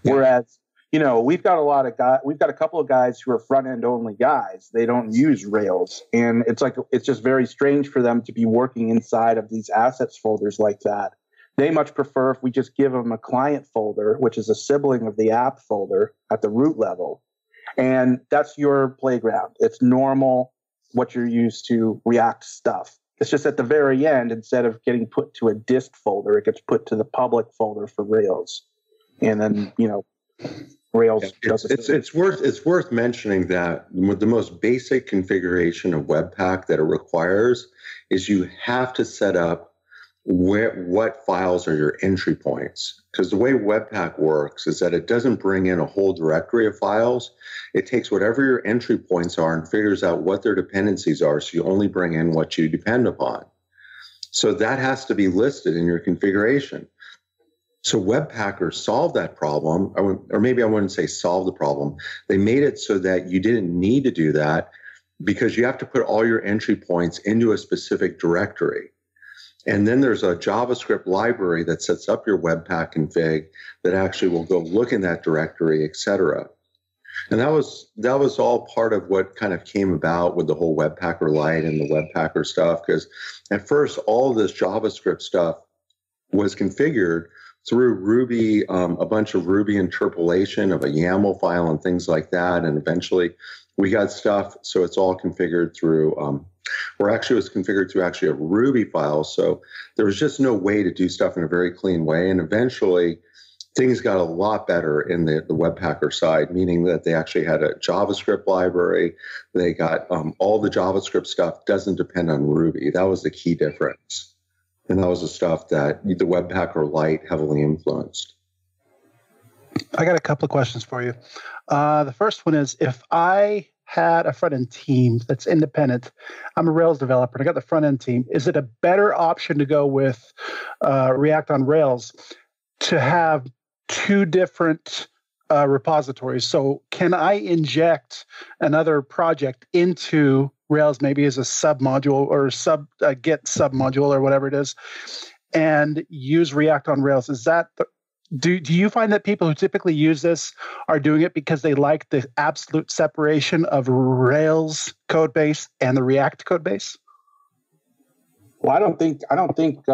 Yeah. Whereas, you know, we've got a couple of guys who are front end only guys. They don't use Rails, and it's like it's just very strange for them to be working inside of these assets folders like that. They much prefer if we just give them a client folder, which is a sibling of the app folder at the root level. And that's your playground. It's normal, what you're used to, React stuff. It's just at the very end, instead of getting put to a dist folder, it gets put to the public folder for Rails. And then, you know, Rails does it. It's worth mentioning that the most basic configuration of Webpack that it requires is you have to set up what files are your entry points, because the way Webpack works is that it doesn't bring in a whole directory of files. It takes whatever your entry points are and figures out what their dependencies are, so you only bring in what you depend upon. So that has to be listed in your configuration. So Webpacker solved that problem, or maybe I wouldn't say solve the problem. They made it so that you didn't need to do that, because you have to put all your entry points into a specific directory. And then there's a JavaScript library that sets up your Webpack config that actually will go look in that directory, et cetera. And that was all part of what kind of came about with the whole Webpacker Lite and the Webpacker stuff, because at first all this JavaScript stuff was configured through Ruby, a bunch of Ruby interpolation of a YAML file and things like that. And eventually we got stuff, so it's all configured through actually a Ruby file. So there was just no way to do stuff in a very clean way. And eventually things got a lot better in the Webpacker side, meaning that they actually had a JavaScript library. They got all the JavaScript stuff doesn't depend on Ruby. That was the key difference. And that was the stuff that the Webpacker Lite heavily influenced. I got a couple of questions for you. The first one is, if I had a front-end team that's independent, I'm a Rails developer and I got the front-end team, is it a better option to go with React on Rails to have two different repositories? So can I inject another project into Rails, maybe as a submodule or Git submodule or whatever it is, and use React on Rails? Is that Do you find that people who typically use this are doing it because they like the absolute separation of Rails code base and the React code base? Well, I don't think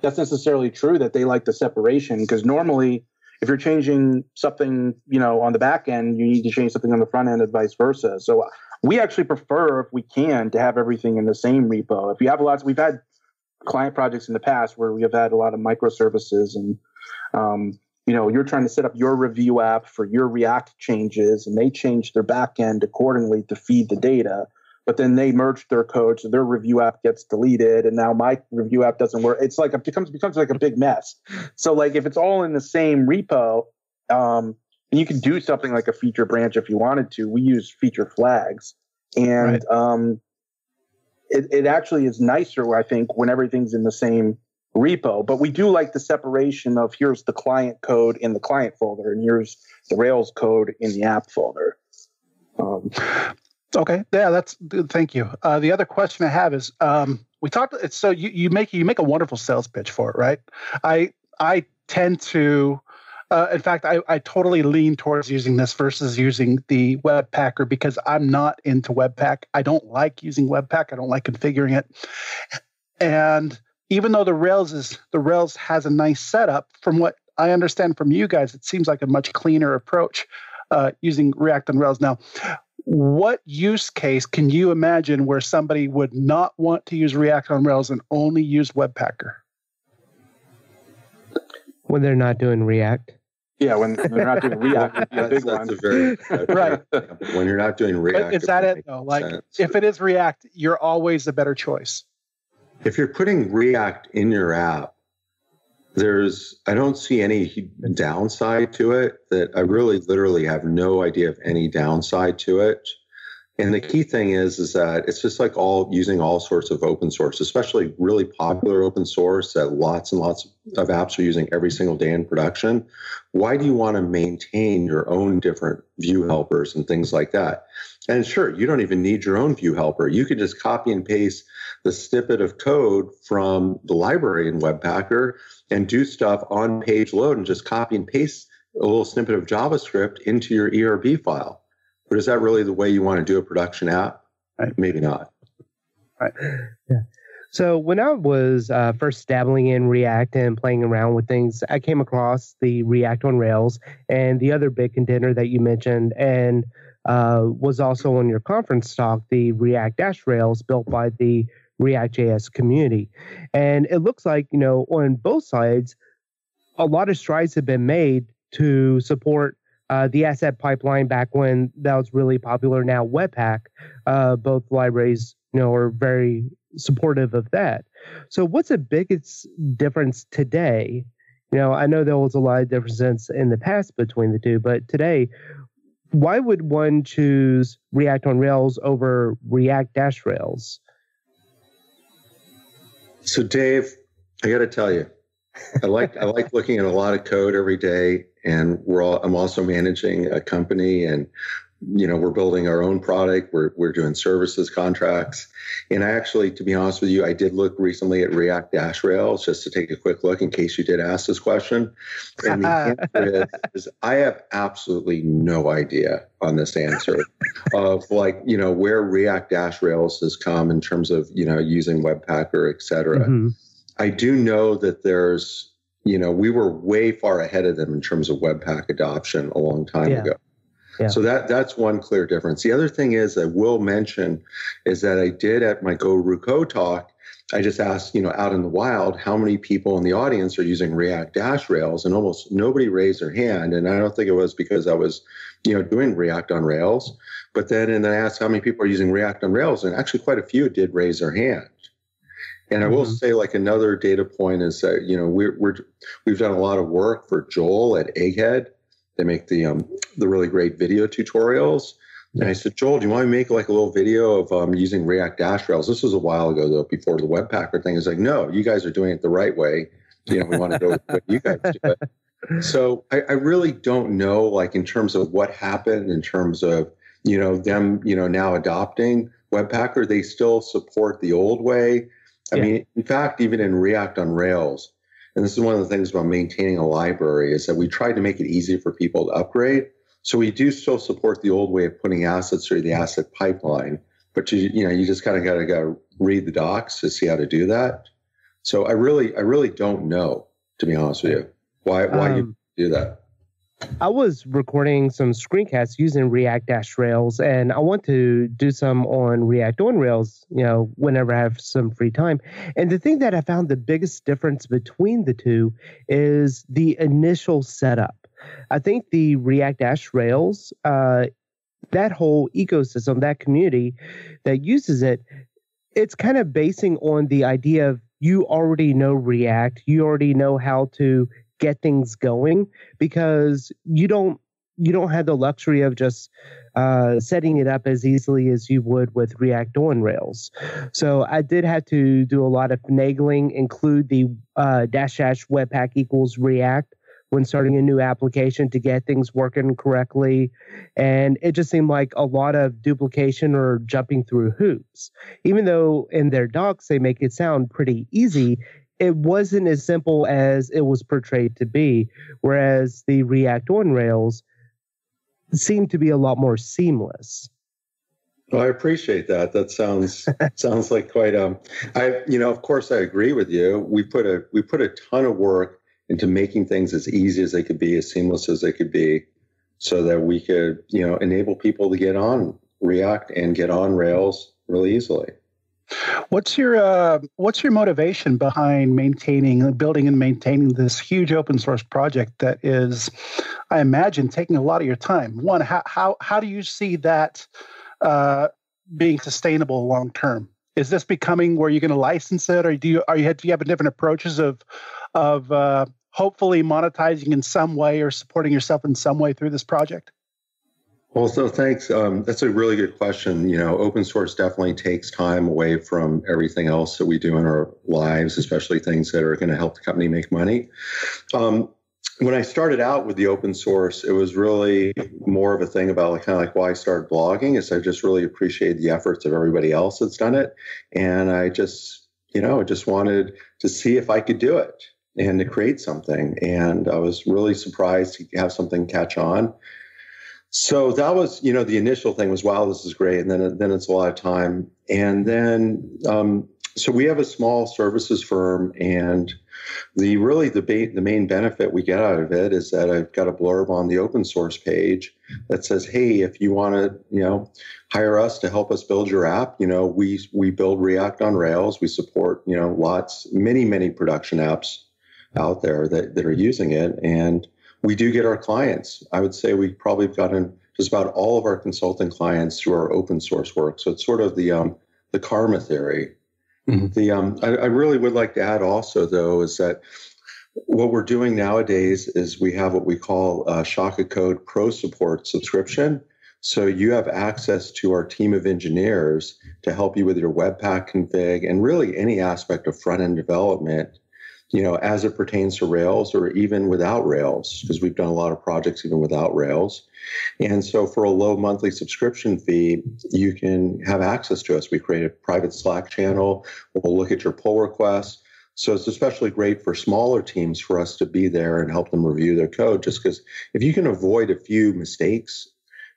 that's necessarily true that they like the separation, because normally if you're changing something, you know, on the back end, you need to change something on the front end and vice versa. So we actually prefer, if we can, to have everything in the same repo. If you have we've had client projects in the past where we have had a lot of microservices, and you know, you're trying to set up your review app for your React changes, and they change their backend accordingly to feed the data, but then they merge their code, so their review app gets deleted, and now my review app doesn't work. It's like becomes like a big mess. So like if it's all in the same repo, and you can do something like a feature branch if you wanted to. We use feature flags, and right. It actually is nicer, I think, when everything's in the same repo. But we do like the separation of here's the client code in the client folder and here's the Rails code in the app folder. Okay. Yeah, thank you. The other question I have is, we talked, so you make a wonderful sales pitch for it, right? I tend to In fact, I totally lean towards using this versus using the Webpacker because I'm not into Webpack. I don't like using Webpack. I don't like configuring it. And even though the Rails has a nice setup, from what I understand from you guys, it seems like a much cleaner approach using React on Rails. Now, what use case can you imagine where somebody would not want to use React on Rails and only use Webpacker? When they're not doing React. Yeah, when they're not doing React, right. When you're not doing React, is that it though? Like, if it is React, you're always a better choice. If you're putting React in your app, I don't see any downside to it. That I really literally have no idea of any downside to it. And the key thing is that it's just like using all sorts of open source, especially really popular open source that lots and lots of apps are using every single day in production. Why do you want to maintain your own different view helpers and things like that? And sure, you don't even need your own view helper. You could just copy and paste the snippet of code from the library in Webpacker and do stuff on page load and just copy and paste a little snippet of JavaScript into your ERB file. But is that really the way you want to do a production app? Right. Maybe not. Right. Yeah. So when I was first dabbling in React and playing around with things, I came across the React on Rails and the other big contender that you mentioned, and was also on your conference talk, the React-Rails built by the React.js community. And it looks like, you know, on both sides, a lot of strides have been made to support the asset pipeline back when that was really popular. Now Webpack, both libraries, you know, are very supportive of that. So what's the biggest difference today? You know, I know there was a lot of differences in the past between the two, but today, why would one choose React on Rails over React-Rails? So Dave, I got to tell you, I like looking at a lot of code every day. And I'm also managing a company, and you know, we're building our own product. We're doing services contracts, and I actually, to be honest with you, I did look recently at React-Rails just to take a quick look in case you did ask this question. And the answer is I have absolutely no idea on this answer of, like, you know, where React-Rails has come in terms of, you know, using Webpacker, et cetera. Mm-hmm. I do know that there's, you know, we were way far ahead of them in terms of Webpack adoption a long time ago. Yeah. So that's one clear difference. The other thing is, I will mention, is that I did at my Go Ruko talk, I just asked, you know, out in the wild, how many people in the audience are using React-Rails, and almost nobody raised their hand. And I don't think it was because I was, you know, doing React on Rails. But then, and then I asked how many people are using React on Rails, and actually quite a few did raise their hand. And I will say, like, another data point is that, you know, we've done a lot of work for Joel at Egghead. They make the really great video tutorials. And I said, Joel, do you want to make, like, a little video of using React-Rails? This was a while ago, though, before the Webpacker thing. It's like, no, you guys are doing it the right way. You know, we want to go with what you guys do it. So I really don't know, like, in terms of what happened, in terms of, you know, them, you know, now adopting Webpacker. They still support the old way. I mean, in fact, even in React on Rails, and this is one of the things about maintaining a library, is that we tried to make it easy for people to upgrade. So we do still support the old way of putting assets through the asset pipeline, but you just kind of got to read the docs to see how to do that. So I really don't know, to be honest with you, why you do that. I was recording some screencasts using React-Rails, and I want to do some on React on Rails, you know, whenever I have some free time. And the thing that I found the biggest difference between the two is the initial setup. I think the React-Rails, that whole ecosystem, that community that uses it, it's kind of basing on the idea of you already know React, you already know how to get things going, because you don't have the luxury of just setting it up as easily as you would with React on Rails. So I did have to do a lot of finagling, include the -- Webpack = React when starting a new application to get things working correctly. And it just seemed like a lot of duplication or jumping through hoops. Even though in their docs they make it sound pretty easy, it wasn't as simple as it was portrayed to be, whereas the React on Rails seemed to be a lot more seamless. Well, I appreciate that. That sounds like quite of course I agree with you. We put a ton of work into making things as easy as they could be, as seamless as they could be, so that we could, enable people to get on React and get on Rails really easily. What's your motivation behind building and maintaining this huge open source project that is, I imagine, taking a lot of your time? One, how do you see that being sustainable long term? Is this becoming where you're going to license it, or do you have different approaches of hopefully monetizing in some way or supporting yourself in some way through this project? Well, so thanks. That's a really good question. Open source definitely takes time away from everything else that we do in our lives, especially things that are going to help the company make money. When I started out with the open source, it was really more of a thing about why I started blogging, is I just really appreciate the efforts of everybody else that's done it. And I just wanted to see if I could do it and to create something. And I was really surprised to have something catch on. So that was, the initial thing was, wow, this is great. And then it's a lot of time. And then, so we have a small services firm, and the main benefit we get out of it is that I've got a blurb on the open source page that says, hey, if you want to, hire us to help us build your app, we build React on Rails. We support, many production apps out there that are using it. And we do get our clients. I would say we've probably gotten just about all of our consulting clients through our open source work. So it's sort of the karma theory. Mm-hmm. I really would like to add also, though, is that what we're doing nowadays is we have what we call a Shaka Code Pro Support subscription. So you have access to our team of engineers to help you with your Webpack config and really any aspect of front-end development, as it pertains to Rails or even without Rails, because we've done a lot of projects even without Rails. And so for a low monthly subscription fee, you can have access to us. We create a private Slack channel. We'll look at your pull requests. So it's especially great for smaller teams for us to be there and help them review their code, just because if you can avoid a few mistakes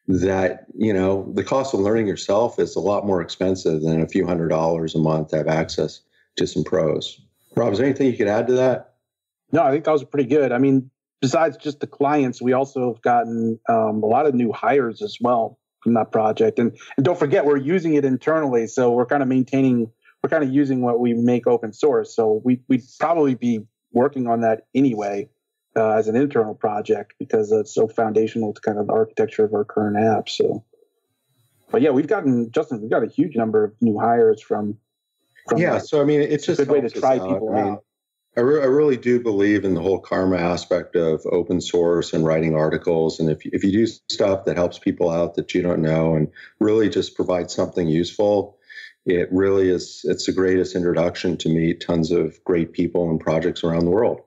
that, the cost of learning yourself is a lot more expensive than a few $100s a month to have access to some pros. Rob, is there anything you could add to that? No, I think that was pretty good. I mean, besides just the clients, we also have gotten a lot of new hires as well from that project. And don't forget, we're using it internally. So we're kind of using what we make open source. So we'd probably be working on that anyway as an internal project, because it's so foundational to kind of the architecture of our current app. So, but yeah, we've got a huge number of new hires from yeah, so I mean, it's just a good way to try people out. I really do believe in the whole karma aspect of open source and writing articles. And if you do stuff that helps people out that you don't know and really just provide something useful, it really is. It's the greatest introduction to meet tons of great people and projects around the world.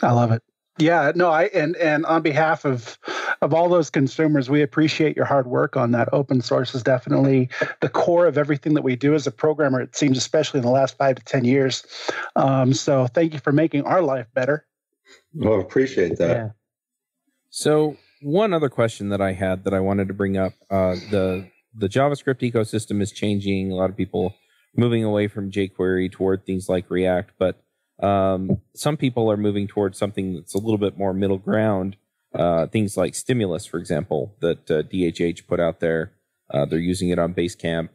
I love it. Yeah, no, and on behalf of all those consumers, we appreciate your hard work on that. Open source is definitely the core of everything that we do as a programmer, it seems, especially in the last 5 to 10 years. So thank you for making our life better. Well, appreciate that. Yeah. So one other question that I had that I wanted to bring up, the JavaScript ecosystem is changing. A lot of people moving away from jQuery toward things like React, but some people are moving towards something that's a little bit more middle ground. Things like Stimulus, for example, that DHH put out there. They're using it on Basecamp.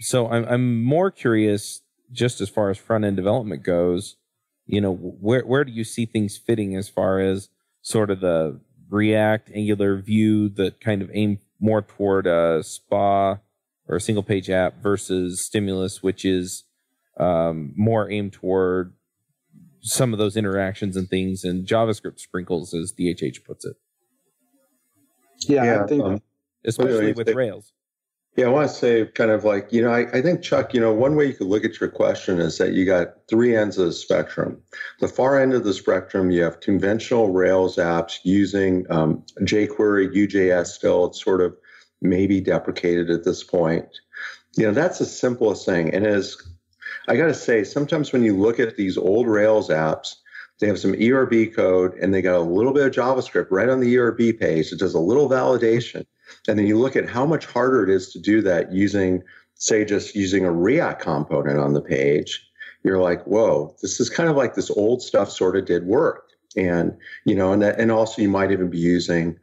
So I'm more curious, just as far as front-end development goes, where do you see things fitting as far as sort of the React, Angular, Vue that kind of aim more toward a SPA or a single-page app versus Stimulus, which is more aimed toward some of those interactions and things, and JavaScript sprinkles, as DHH puts it. Yeah, I think, especially with Rails. Yeah, I want to say kind of like, I think, Chuck, one way you could look at your question is that you got three ends of the spectrum. The far end of the spectrum, you have conventional Rails apps using jQuery, UJS still. It's sort of maybe deprecated at this point. That's the simplest thing. And as I got to say, sometimes when you look at these old Rails apps, they have some ERB code and they got a little bit of JavaScript right on the ERB page. It does a little validation. And then you look at how much harder it is to do that using, say, just using a React component on the page. You're like, whoa, this is kind of like this old stuff sort of did work. And, you know, and that, and also you might even be using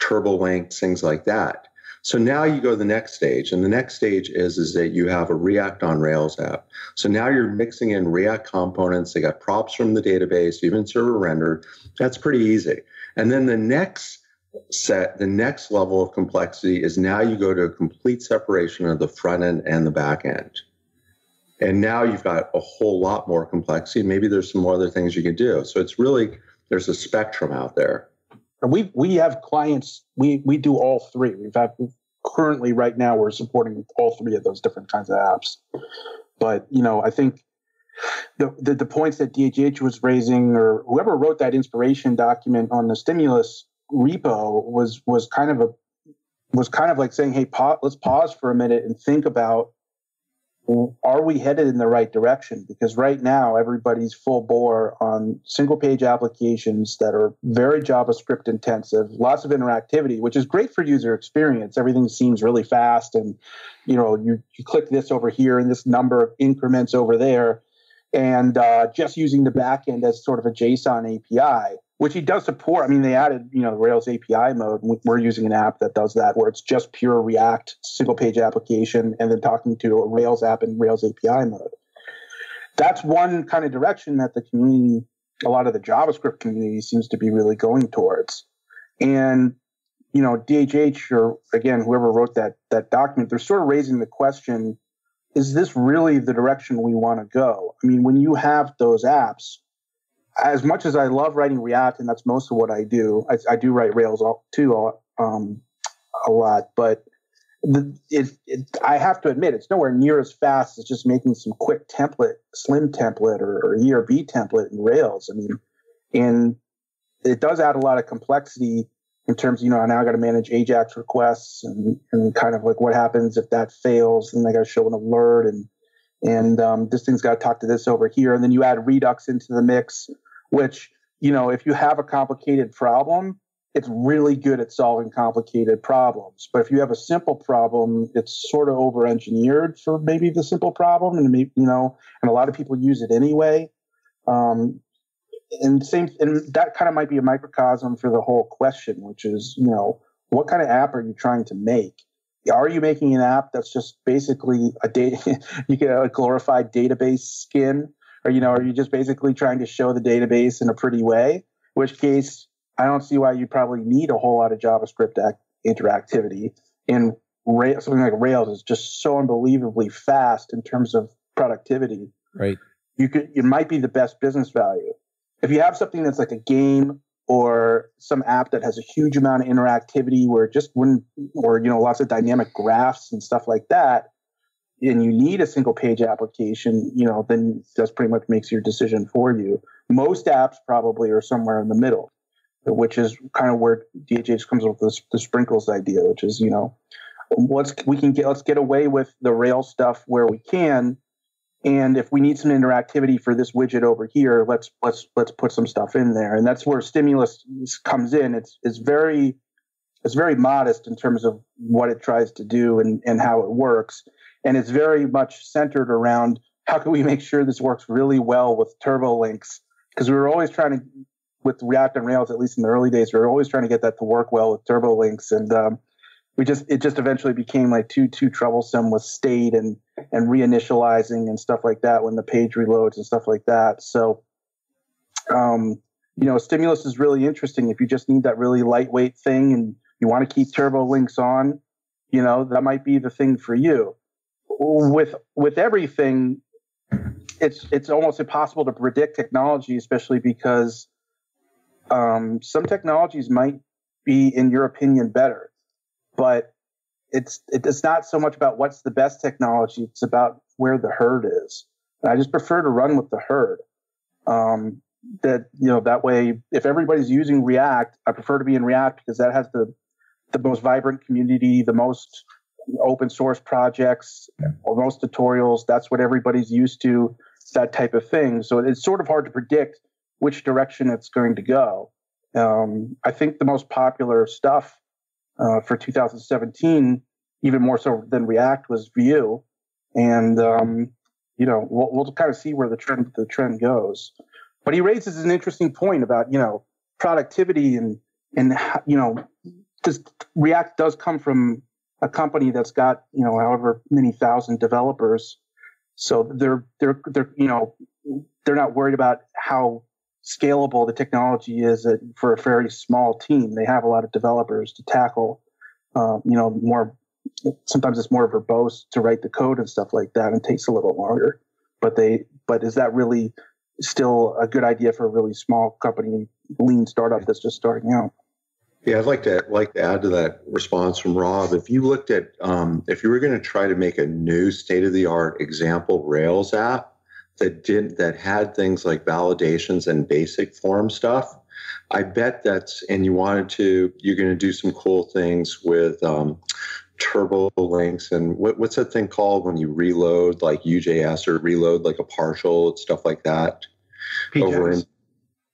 TurboLinks, things like that. So now you go to the next stage, and the next stage is that you have a React on Rails app. So now you're mixing in React components. They got props from the database, even server rendered. That's pretty easy. And then the next set, the next level of complexity is now you go to a complete separation of the front end and the back end. And now you've got a whole lot more complexity. Maybe there's some more other things you can do. So it's really, there's a spectrum out there. And we have clients, we do all three. We've had, currently right now, we're supporting all three of those different kinds of apps. But, you know, I think the points that DHH was raising, or whoever wrote that inspiration document on the Stimulus repo, was kind of like saying, hey, let's pause for a minute and think about, are we headed in the right direction? Because right now, everybody's full bore on single-page applications that are very JavaScript-intensive, lots of interactivity, which is great for user experience. Everything seems really fast, and you know, you click this over here and this number of increments over there, and just using the backend as sort of a JSON API, which it does support. I mean, they added, you know, Rails API mode. We're using an app that does that, where it's just pure React single-page application and then talking to a Rails app in Rails API mode. That's one kind of direction that the community, a lot of the JavaScript community, seems to be really going towards. And, you know, DHH, or again, whoever wrote that document, they're sort of raising the question, is this really the direction we want to go? I mean, when you have those apps, as much as I love writing React, and that's most of what I do, I do write Rails too a lot, but I have to admit, it's nowhere near as fast as just making some quick template, slim template, or ERB template in Rails. I mean, and it does add a lot of complexity in terms of, you know, now I got to manage AJAX requests and kind of like what happens if that fails, then I got to show an alert and this thing's got to talk to this over here. And then you add Redux into the mix, which, you know, if you have a complicated problem, it's really good at solving complicated problems. But if you have a simple problem, it's sort of over-engineered for maybe the simple problem, and maybe, you know, and a lot of people use it anyway. And that kind of might be a microcosm for the whole question, which is, you know, what kind of app are you trying to make? Are you making an app that's just basically a data, you get a glorified database skin, or, you know, are you just basically trying to show the database in a pretty way? In which case, I don't see why you probably need a whole lot of JavaScript interactivity. And something like Rails is just so unbelievably fast in terms of productivity. Right. It might be the best business value. If you have something that's like a game, or some app that has a huge amount of interactivity where it just wouldn't, or, you know, lots of dynamic graphs and stuff like that, and you need a single page application, you know, then that's pretty much makes your decision for you. Most apps probably are somewhere in the middle, which is kind of where DHH comes up with the sprinkles idea, which is, you know, let's get away with the Rails stuff where we can. And if we need some interactivity for this widget over here, let's put some stuff in there. And that's where Stimulus comes in. It's very modest in terms of what it tries to do and how it works. And it's very much centered around how can we make sure this works really well with TurboLinks? Because we were always trying to, with React and Rails, at least in the early days, we were always trying to get that to work well with TurboLinks. And it just eventually became like too troublesome with state and reinitializing and stuff like that when the page reloads and stuff like that. So, you know, Stimulus is really interesting. If you just need that really lightweight thing and you want to keep TurboLinks on, you know, that might be the thing for you. With everything, it's almost impossible to predict technology, especially because some technologies might be, in your opinion, better. But it's not so much about what's the best technology. It's about where the herd is. And I just prefer to run with the herd. That, you know, that way, if everybody's using React, I prefer to be in React because that has the most vibrant community, the most open source projects, or most tutorials. That's what everybody's used to, that type of thing. So it's sort of hard to predict which direction it's going to go. I think the most popular stuff for 2017, even more so than React, was Vue. And, you know, we'll kind of see where the trend goes. But he raises an interesting point about, you know, productivity and you know, just React does come from a company that's got, you know, however many thousand developers. So they're you know, they're not worried about how scalable the technology is for a very small team. They have a lot of developers to tackle, you know, more, sometimes it's more verbose to write the code and stuff like that and takes a little longer. But is that really still a good idea for a really small company, lean startup that's just starting out? Yeah, I'd like to add to that response from Rob. If you looked at, if you were going to try to make a new state-of-the-art example Rails app that had things like validations and basic form stuff, I bet that's, and you wanted to, you're going to do some cool things with TurboLinks and what's that thing called when you reload like UJS or reload like a partial and stuff like that? PJs.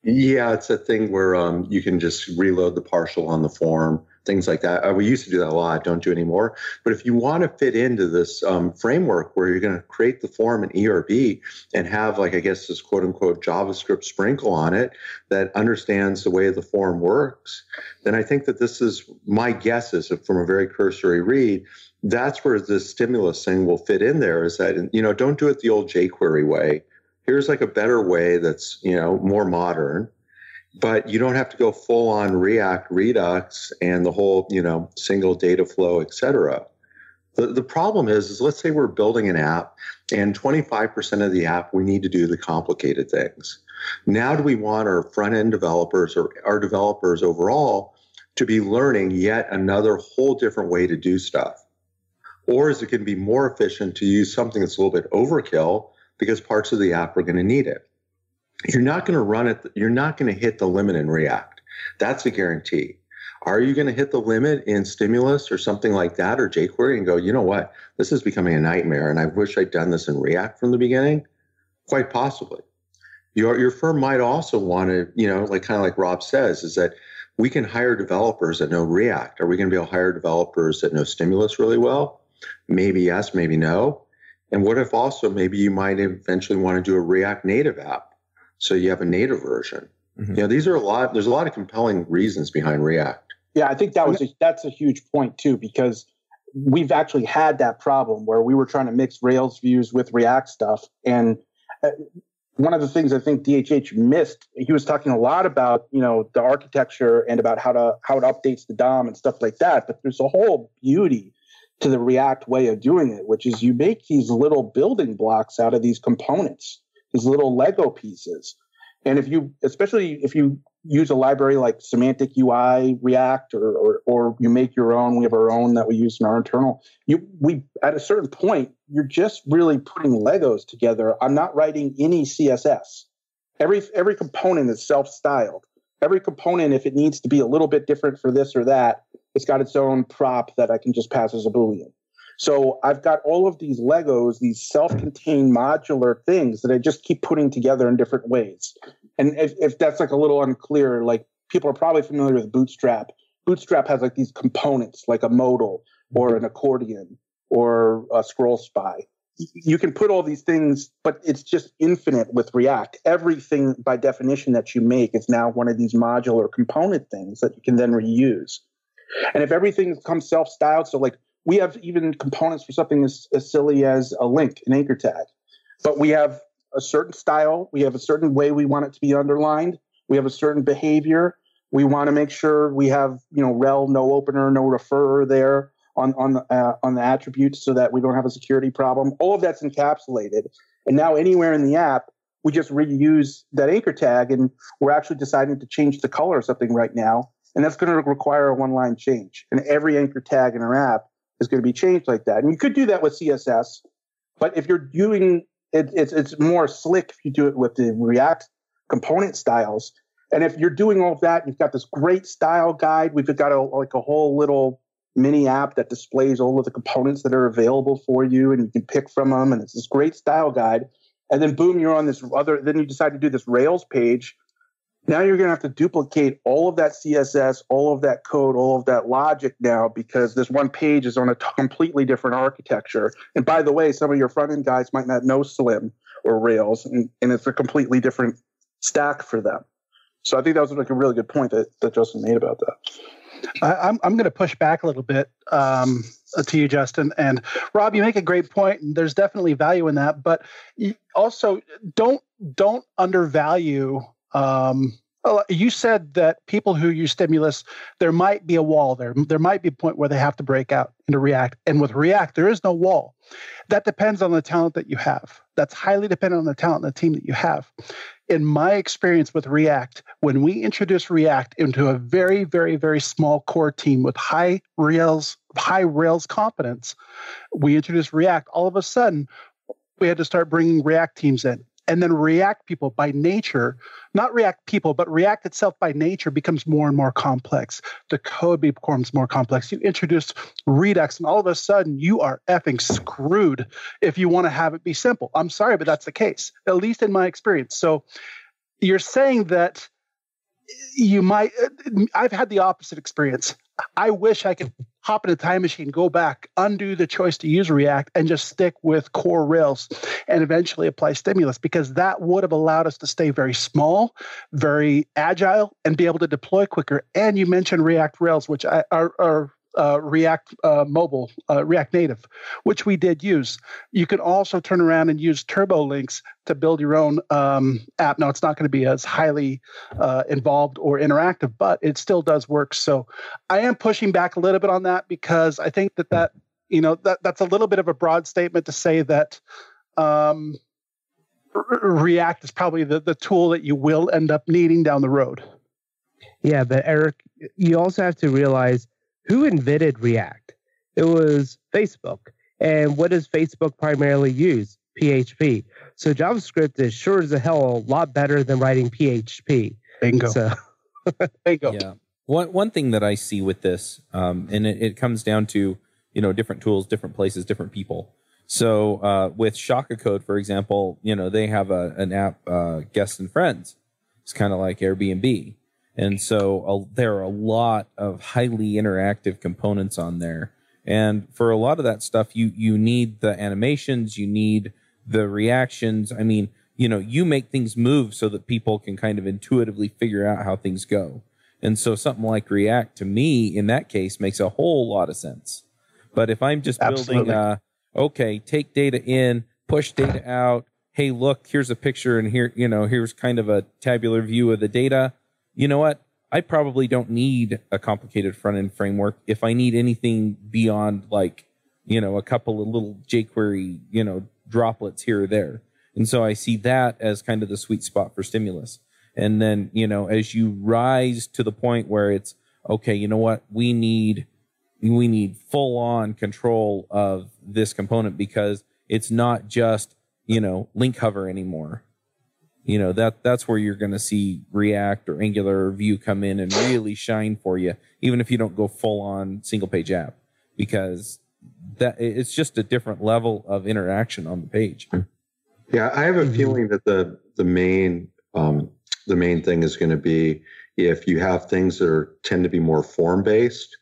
Yeah, it's a thing where you can just reload the partial on the form, things like that. We used to do that a lot. Don't do it anymore. But if you want to fit into this framework where you're going to create the form in ERB and have, like, I guess, this quote-unquote JavaScript sprinkle on it that understands the way the form works, then I think that this is, my guess is from a very cursory read, that's where the stimulus thing will fit in there, is that, you know, don't do it the old jQuery way. Here's like a better way that's, you know, more modern, but you don't have to go full on React, Redux, and the whole, you know, single data flow, et cetera. The problem is let's say we're building an app and 25% of the app, we need to do the complicated things. Now, do we want our front end developers or our developers overall to be learning yet another whole different way to do stuff? Or is it going to be more efficient to use something that's a little bit overkill, because parts of the app are going to need it? You're not going to run it. You're not going to hit the limit in React. That's a guarantee. Are you going to hit the limit in Stimulus or something like that, or jQuery, and go, you know what, this is becoming a nightmare, and I wish I'd done this in React from the beginning? Quite possibly. Your firm might also want to, you know, like kind of like Rob says, is that we can hire developers that know React. Are we going to be able to hire developers that know Stimulus really well? Maybe yes, maybe no. And what if also maybe you might eventually want to do a React Native app, so you have a native version. Mm-hmm. You know, these are there's a lot of compelling reasons behind React. Yeah, I think that's a huge point too, because we've actually had that problem where we were trying to mix Rails views with React stuff. And one of the things I think DHH missed, he was talking a lot about, you know, the architecture and about how it updates the DOM and stuff like that. But there's a whole beauty to the React way of doing it, which is you make these little building blocks out of these components, these little Lego pieces. And if you, especially if you use a library like Semantic UI React, or you make your own, we have our own that we use in our internal, we at a certain point, you're just really putting Legos together. I'm not writing any CSS. Every component is self-styled. Every component, if it needs to be a little bit different for this or that, it's got its own prop that I can just pass as a Boolean. So I've got all of these Legos, these self-contained modular things that I just keep putting together in different ways. And if that's like a little unclear, like people are probably familiar with Bootstrap. Bootstrap has like these components, like a modal or an accordion or a scroll spy. You can put all these things, but it's just infinite with React. Everything by definition that you make is now one of these modular component things that you can then reuse. And if everything comes self-styled, so like we have even components for something as silly as a link, an anchor tag, but we have a certain style. We have a certain way we want it to be underlined. We have a certain behavior. We want to make sure we have, you know, rel, no opener, no referrer there on the attributes so that we don't have a security problem. All of that's encapsulated. And now anywhere in the app, we just reuse that anchor tag, and we're actually deciding to change the color of something right now. And that's going to require a one-line change. And every anchor tag in our app is going to be changed like that. And you could do that with CSS, but if you're doing it, it's more slick if you do it with the React component styles. And if you're doing all of that, you've got this great style guide. We've got a whole little mini app that displays all of the components that are available for you, and you can pick from them. And it's this great style guide. And then boom, you're on this other, then you decide to do this Rails page. Now you're going to have to duplicate all of that CSS, all of that code, all of that logic now, because this one page is on a completely different architecture. And by the way, some of your front-end guys might not know Slim or Rails, and it's a completely different stack for them. So I think that was like a really good point that Justin made about that. I'm going to push back a little bit to you, Justin. And Rob, you make a great point, and there's definitely value in that. But also, don't undervalue... you said that people who use Stimulus, there might be a wall there. There might be a point where they have to break out into React. And with React, there is no wall. That depends on the talent that you have. That's highly dependent on the talent and the team that you have. In my experience with React, when we introduced React into a very, very, very small core team with high Rails competence, we introduced React. All of a sudden, we had to start bringing React teams in. And then React people by nature, not React people, but React itself by nature becomes more and more complex. The code becomes more complex. You introduce Redux, and all of a sudden you are effing screwed if you want to have it be simple. I'm sorry, but that's the case, at least in my experience. So you're saying that you might, I've had the opposite experience. I wish I could hop in a time machine, go back, undo the choice to use React, and just stick with core Rails and eventually apply Stimulus, because that would have allowed us to stay very small, very agile, and be able to deploy quicker. And you mentioned React Rails, which React Native, which we did use. You can also turn around and use TurboLinks to build your own app. Now, it's not going to be as highly involved or interactive, but it still does work. So I am pushing back a little bit on that, because I think that's a little bit of a broad statement to say that React is probably the tool that you will end up needing down the road. Yeah, but Eric, you also have to realize, who invented React? It was Facebook. And what does Facebook primarily use? PHP. So JavaScript is sure as a hell a lot better than writing PHP. Bingo. So. Bingo. Yeah. One thing that I see with this, and it comes down to, different tools, different places, different people. So with Shaka Code, for example, they have an app, Guests and Friends. It's kind of like Airbnb. And so there are a lot of highly interactive components on there. And for a lot of that stuff, you need the animations, you need the reactions. I mean, you make things move so that people can kind of intuitively figure out how things go. And so something like React, to me, in that case, makes a whole lot of sense. But if I'm just building, take data in, push data out. Hey, look, here's a picture, and here, here's kind of a tabular view of the data. You know what? I probably don't need a complicated front-end framework if I need anything beyond a couple of little jQuery, droplets here or there. And so I see that as kind of the sweet spot for Stimulus. And then, as you rise to the point where it's, okay, you know what? We need full-on control of this component, because it's not just, link hover anymore. That's where you're going to see React or Angular or Vue come in and really shine for you, even if you don't go full on single page app, because it's just a different level of interaction on the page. Yeah, I have a feeling that the main thing is going to be, if you have things that tend to be more form based,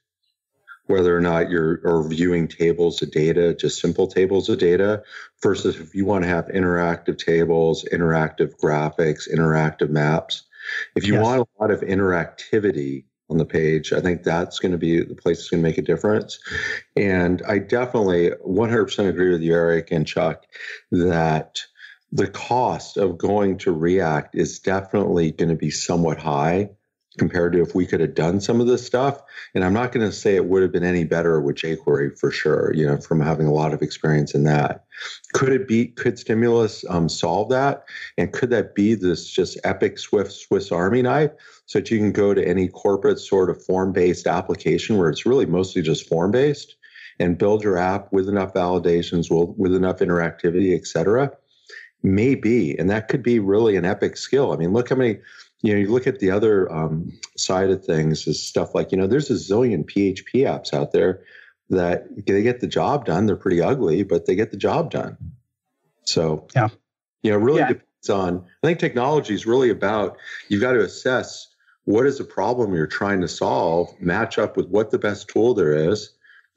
whether or not you're viewing tables of data, just simple tables of data, versus if you want to have interactive tables, interactive graphics, interactive maps. If you want a lot of interactivity on the page, I think that's going to be the place that's going to make a difference. And I definitely 100% agree with you, Eric and Chuck, that the cost of going to React is definitely going to be somewhat high compared to if we could have done some of this stuff. And I'm not going to say it would have been any better with jQuery, for sure, from having a lot of experience in that. Could Stimulus solve that? And could that be this just epic Swiss Army knife, so that you can go to any corporate sort of form-based application where it's really mostly just form-based, and build your app with enough validations, with enough interactivity, et cetera? Maybe. And that could be really an epic skill. I mean, look how many you know, you look at the other side of things is stuff like, you know, there's a zillion PHP apps out there that they get the job done. They're pretty ugly, but they get the job done. So, yeah, you know, it really depends on, I think technology is really about, you've got to assess what is the problem you're trying to solve, match up with what the best tool there is.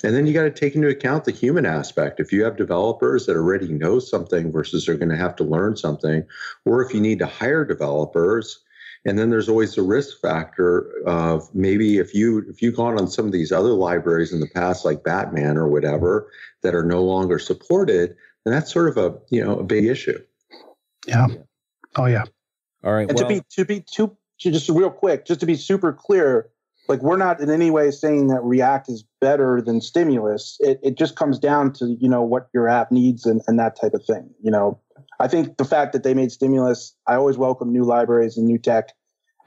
And then you got to take into account the human aspect. If you have developers that already know something versus they're going to have to learn something, or if you need to hire developers, and then there's always the risk factor of maybe if you've gone on some of these other libraries in the past, like Batman or whatever, that are no longer supported, then that's sort of a, you know, a big issue. Yeah. Oh yeah. All right. And well, just real quick, just to be super clear, like we're not in any way saying that React is better than Stimulus. It just comes down to, you know, what your app needs and that type of thing. You know, I think the fact that they made Stimulus, I always welcome new libraries and new tech,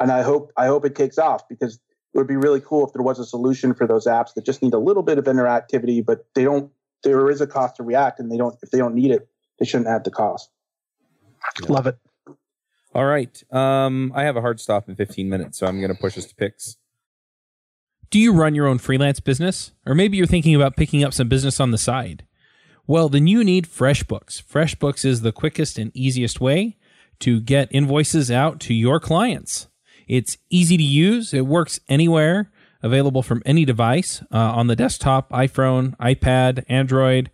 and I hope it takes off, because it would be really cool if there was a solution for those apps that just need a little bit of interactivity, but they don't. There is a cost to React, and if they don't need it, they shouldn't add the cost. Yeah. Love it. All right, I have a hard stop in 15 minutes, so I'm going to push us to picks. Do you run your own freelance business? Or maybe you're thinking about picking up some business on the side. Well, then you need FreshBooks. FreshBooks is the quickest and easiest way to get invoices out to your clients. It's easy to use. It works anywhere, available from any device, on the desktop, iPhone, iPad, Android,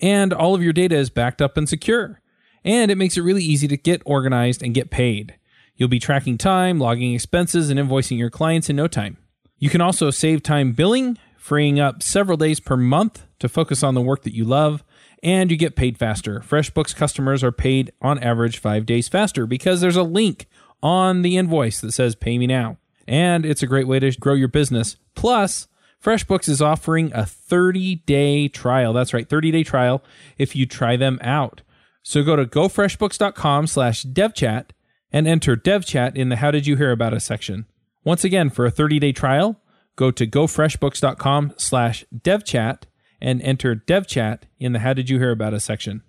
and all of your data is backed up and secure. And it makes it really easy to get organized and get paid. You'll be tracking time, logging expenses, and invoicing your clients in no time. You can also save time billing, freeing up several days per month to focus on the work that you love, and you get paid faster. FreshBooks customers are paid on average 5 days faster because there's a link on the invoice that says pay me now. And it's a great way to grow your business. Plus, FreshBooks is offering a 30-day trial. That's right, 30-day trial if you try them out. So go to gofreshbooks.com/devchat and enter devchat in the How Did You Hear About Us section. Once again, for a 30-day trial, go to gofreshbooks.com/devchat and enter devchat in the How Did You Hear About Us section.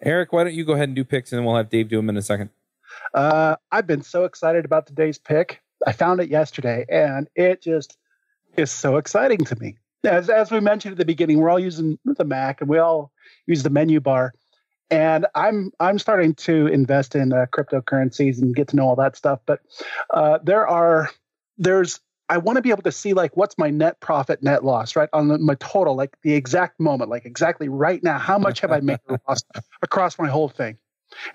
Eric, why don't you go ahead and do picks, and then we'll have Dave do them in a second. I've been so excited about today's pick. I found it yesterday, and it just is so exciting to me. As we mentioned at the beginning, we're all using the Mac, and we all use the menu bar. And I'm starting to invest in cryptocurrencies and get to know all that stuff. But I want to be able to see, like, what's my net profit, net loss, right? On my total, like the exact moment, like exactly right now, how much have I made or lost across my whole thing?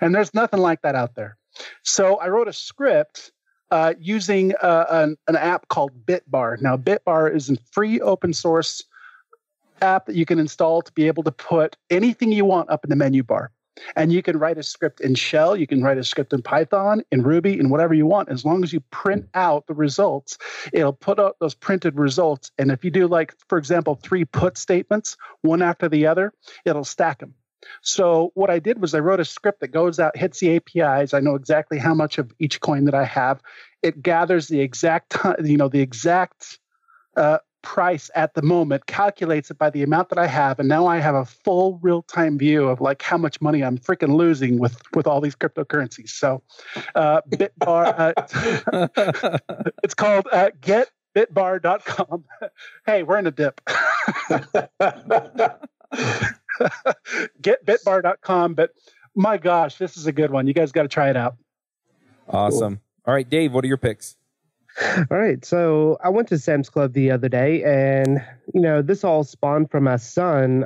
And there's nothing like that out there. So I wrote a script using an app called BitBar. Now, BitBar is a free open source app that you can install to be able to put anything you want up in the menu bar. And you can write a script in shell, you can write a script in Python, in Ruby, in whatever you want. As long as you print out the results, it'll put out those printed results. And if you do, like, for example, 3 put statements, one after the other, it'll stack them. So what I did was I wrote a script that goes out, hits the APIs. I know exactly how much of each coin that I have. It gathers the exact price at the moment, calculates it by the amount that I have, and now I have a full real-time view of, like, how much money I'm freaking losing with all these cryptocurrencies. So BitBar, it's called getbitbar.com. Hey, we're in a dip. getbitbar.com, but my gosh, this is a good one. You guys got to try it out. Awesome. Cool. All right, Dave, what are your picks? All right, so I went to Sam's Club the other day, and, you know, this all spawned from my son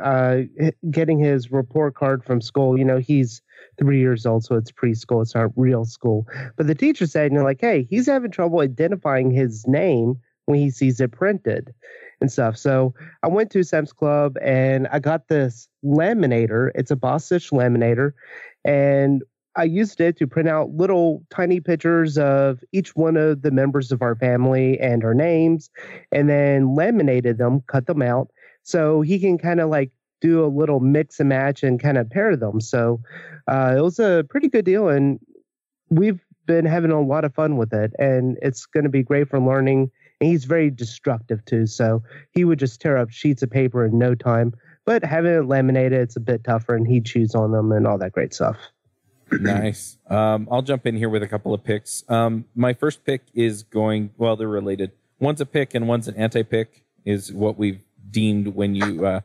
getting his report card from school. You know, he's 3 years old, so it's preschool. It's not real school. But the teacher said, you know, like, hey, he's having trouble identifying his name when he sees it printed and stuff. So I went to Sam's Club, and I got this laminator. It's a Bostitch laminator, and I used it to print out little tiny pictures of each one of the members of our family and our names, and then laminated them, cut them out, so he can kind of, like, do a little mix and match and kind of pair them. So it was a pretty good deal, and we've been having a lot of fun with it, and it's going to be great for learning. And he's very destructive too, so he would just tear up sheets of paper in no time. But having it laminated, it's a bit tougher, and he chews on them and all that great stuff. Nice. I'll jump in here with a couple of picks. My first pick is going, well, they're related. One's a pick and one's an anti-pick is what we've deemed when you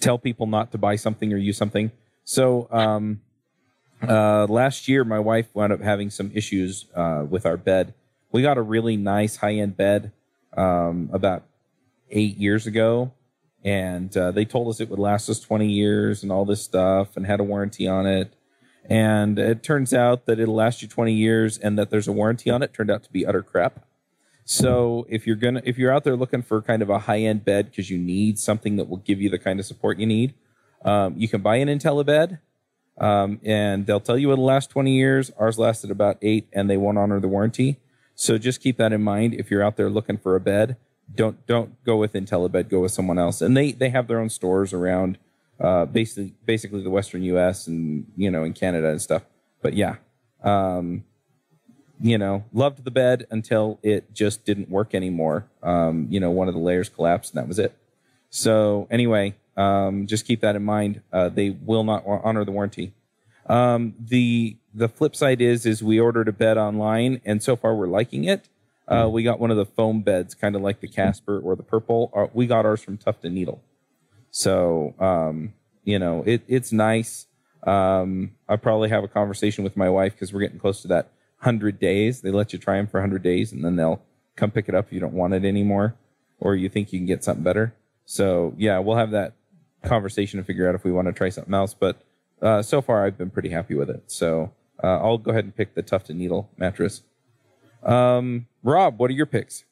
tell people not to buy something or use something. So last year, my wife wound up having some issues with our bed. We got a really nice high-end bed about 8 years ago. And they told us it would last us 20 years and all this stuff and had a warranty on it. And it turns out that it'll last you 20 years and that there's a warranty on it turned out to be utter crap. So if you're out there looking for kind of a high-end bed because you need something that will give you the kind of support you need, you can buy an IntelliBed and they'll tell you it'll last 20 years. Ours lasted about 8 and they won't honor the warranty. So just keep that in mind if you're out there looking for a bed. Don't go with IntelliBed. Go with someone else. And they have their own stores around basically the Western U.S. and, you know, in Canada and stuff. But yeah, you know, loved the bed until it just didn't work anymore. You know, one of the layers collapsed and that was it. So anyway, just keep that in mind. They will not honor the warranty. The flip side is we ordered a bed online and so far we're liking it. We got one of the foam beds, kind of like the Casper or the Purple. We got ours from Tuft & Needle. So, you know, it's nice. I'll probably have a conversation with my wife because we're getting close to that 100 days. They let you try them for 100 days, and then they'll come pick it up if you don't want it anymore or you think you can get something better. So, yeah, we'll have that conversation and figure out if we want to try something else. But so far, I've been pretty happy with it. So I'll go ahead and pick the Tuft & Needle mattress. Rob, what are your picks?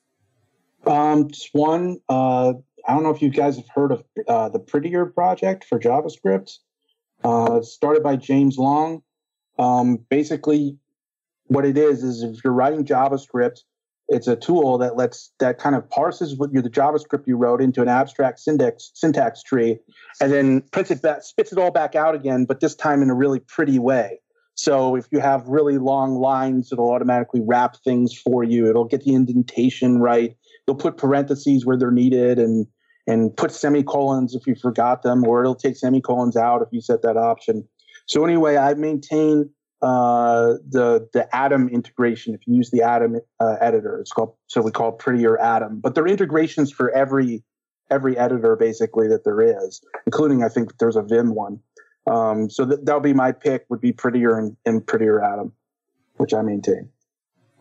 Just one. I don't know if you guys have heard of the Prettier project for JavaScript. Started by James Long. Basically, what it is if you're writing JavaScript, it's a tool that kind of parses the JavaScript you wrote into an abstract syntax tree, and then spits it all back out again, but this time in a really pretty way. So if you have really long lines, it'll automatically wrap things for you. It'll get the indentation right. You'll put parentheses where they're needed and put semicolons if you forgot them, or it'll take semicolons out if you set that option. So anyway, I maintain the Atom integration. If you use the Atom editor, we call it Prettier Atom. But there are integrations for every editor basically that there is, including I think there's a Vim one. So that'll be my pick, would be Prettier and Prettier Atom, which I maintain.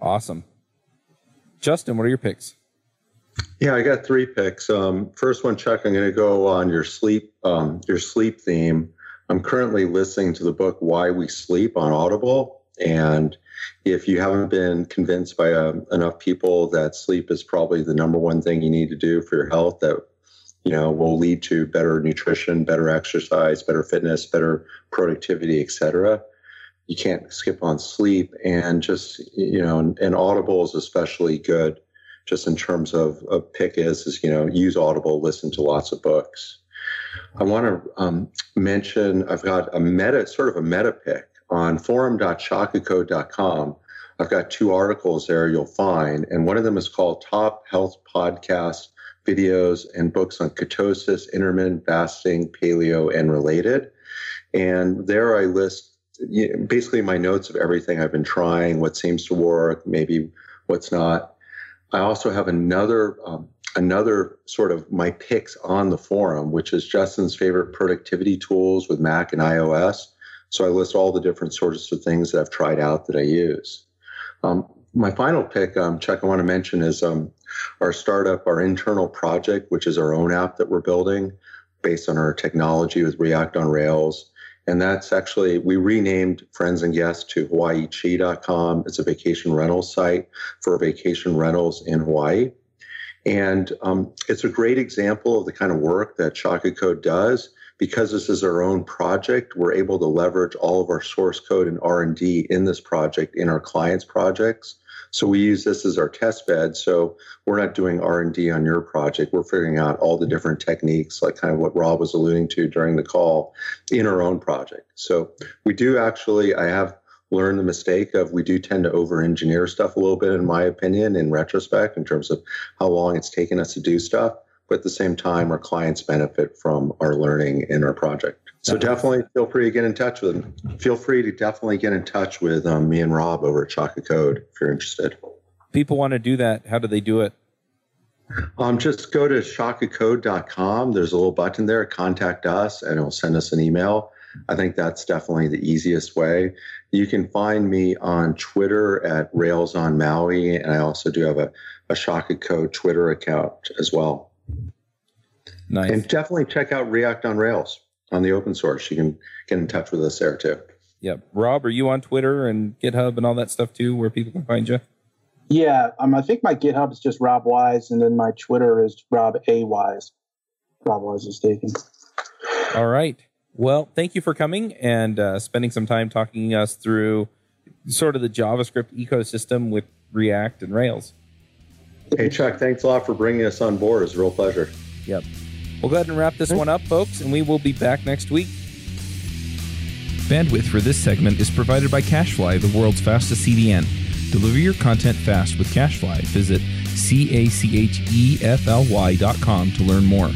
Awesome. Justin, what are your picks? Yeah, I got three picks. First one, Chuck, I'm going to go on your sleep theme. I'm currently listening to the book Why We Sleep on Audible. And if you haven't been convinced by enough people that sleep is probably the number one thing you need to do for your health, that you know, will lead to better nutrition, better exercise, better fitness, better productivity, et cetera. You can't skip on sleep. And just, you know, and Audible is especially good just in terms of a pick is, you know, use Audible, listen to lots of books. I want to mention, I've got a meta pick on forum.shakacode.com. I've got two articles there you'll find. And one of them is called Top Health Podcast Videos and Books on Ketosis, Intermittent Fasting, Paleo, and Related. And there I list basically my notes of everything I've been trying, what seems to work, maybe what's not. I also have another sort of my picks on the forum, which is Justin's favorite productivity tools with Mac and iOS. So I list all the different sorts of things that I've tried out that I use. My final pick, Chuck, I want to mention is our startup, our internal project, which is our own app that we're building based on our technology with React on Rails. And that's actually, we renamed Friends and Guests to HawaiiChi.com. It's a vacation rental site for vacation rentals in Hawaii. And it's a great example of the kind of work that Shaka Code does. Because this is our own project, we're able to leverage all of our source code and R&D in this project, in our clients' projects. So we use this as our test bed. So we're not doing R&D on your project. We're figuring out all the different techniques, like kind of what Rob was alluding to during the call, in our own project. So we do actually, I have learned the mistake of we do tend to over-engineer stuff a little bit, in my opinion, in retrospect, in terms of how long it's taken us to do stuff. but at the same time, our clients benefit from our learning in our project. So definitely feel free to get in touch with them. Feel free to definitely get in touch with me and Rob over at Shaka Code if you're interested. People want to do that. How do they do it? Just go to shakacode.com. There's a little button there, contact us, and it'll send us an email. I think that's definitely the easiest way. You can find me on Twitter at Rails on Maui, and I also do have a Shaka Code Twitter account as well. Nice. And definitely check out React on Rails on the open source. You can get in touch with us there too. Yeah. Rob, are you on Twitter and GitHub and all that stuff too, where people can find you? Yeah. I think my GitHub is just Rob Wise, and then my Twitter is Rob A. Wise. Rob Wise is taken. All right. Well, thank you for coming and spending some time talking us through sort of the JavaScript ecosystem with React and Rails. Hey, Chuck, thanks a lot for bringing us on board. It's a real pleasure. Yep. We'll go ahead and wrap this one up, folks, and we will be back next week. Bandwidth for this segment is provided by CacheFly, the world's fastest CDN. Deliver your content fast with CacheFly. Visit CACHEFLY.com to learn more.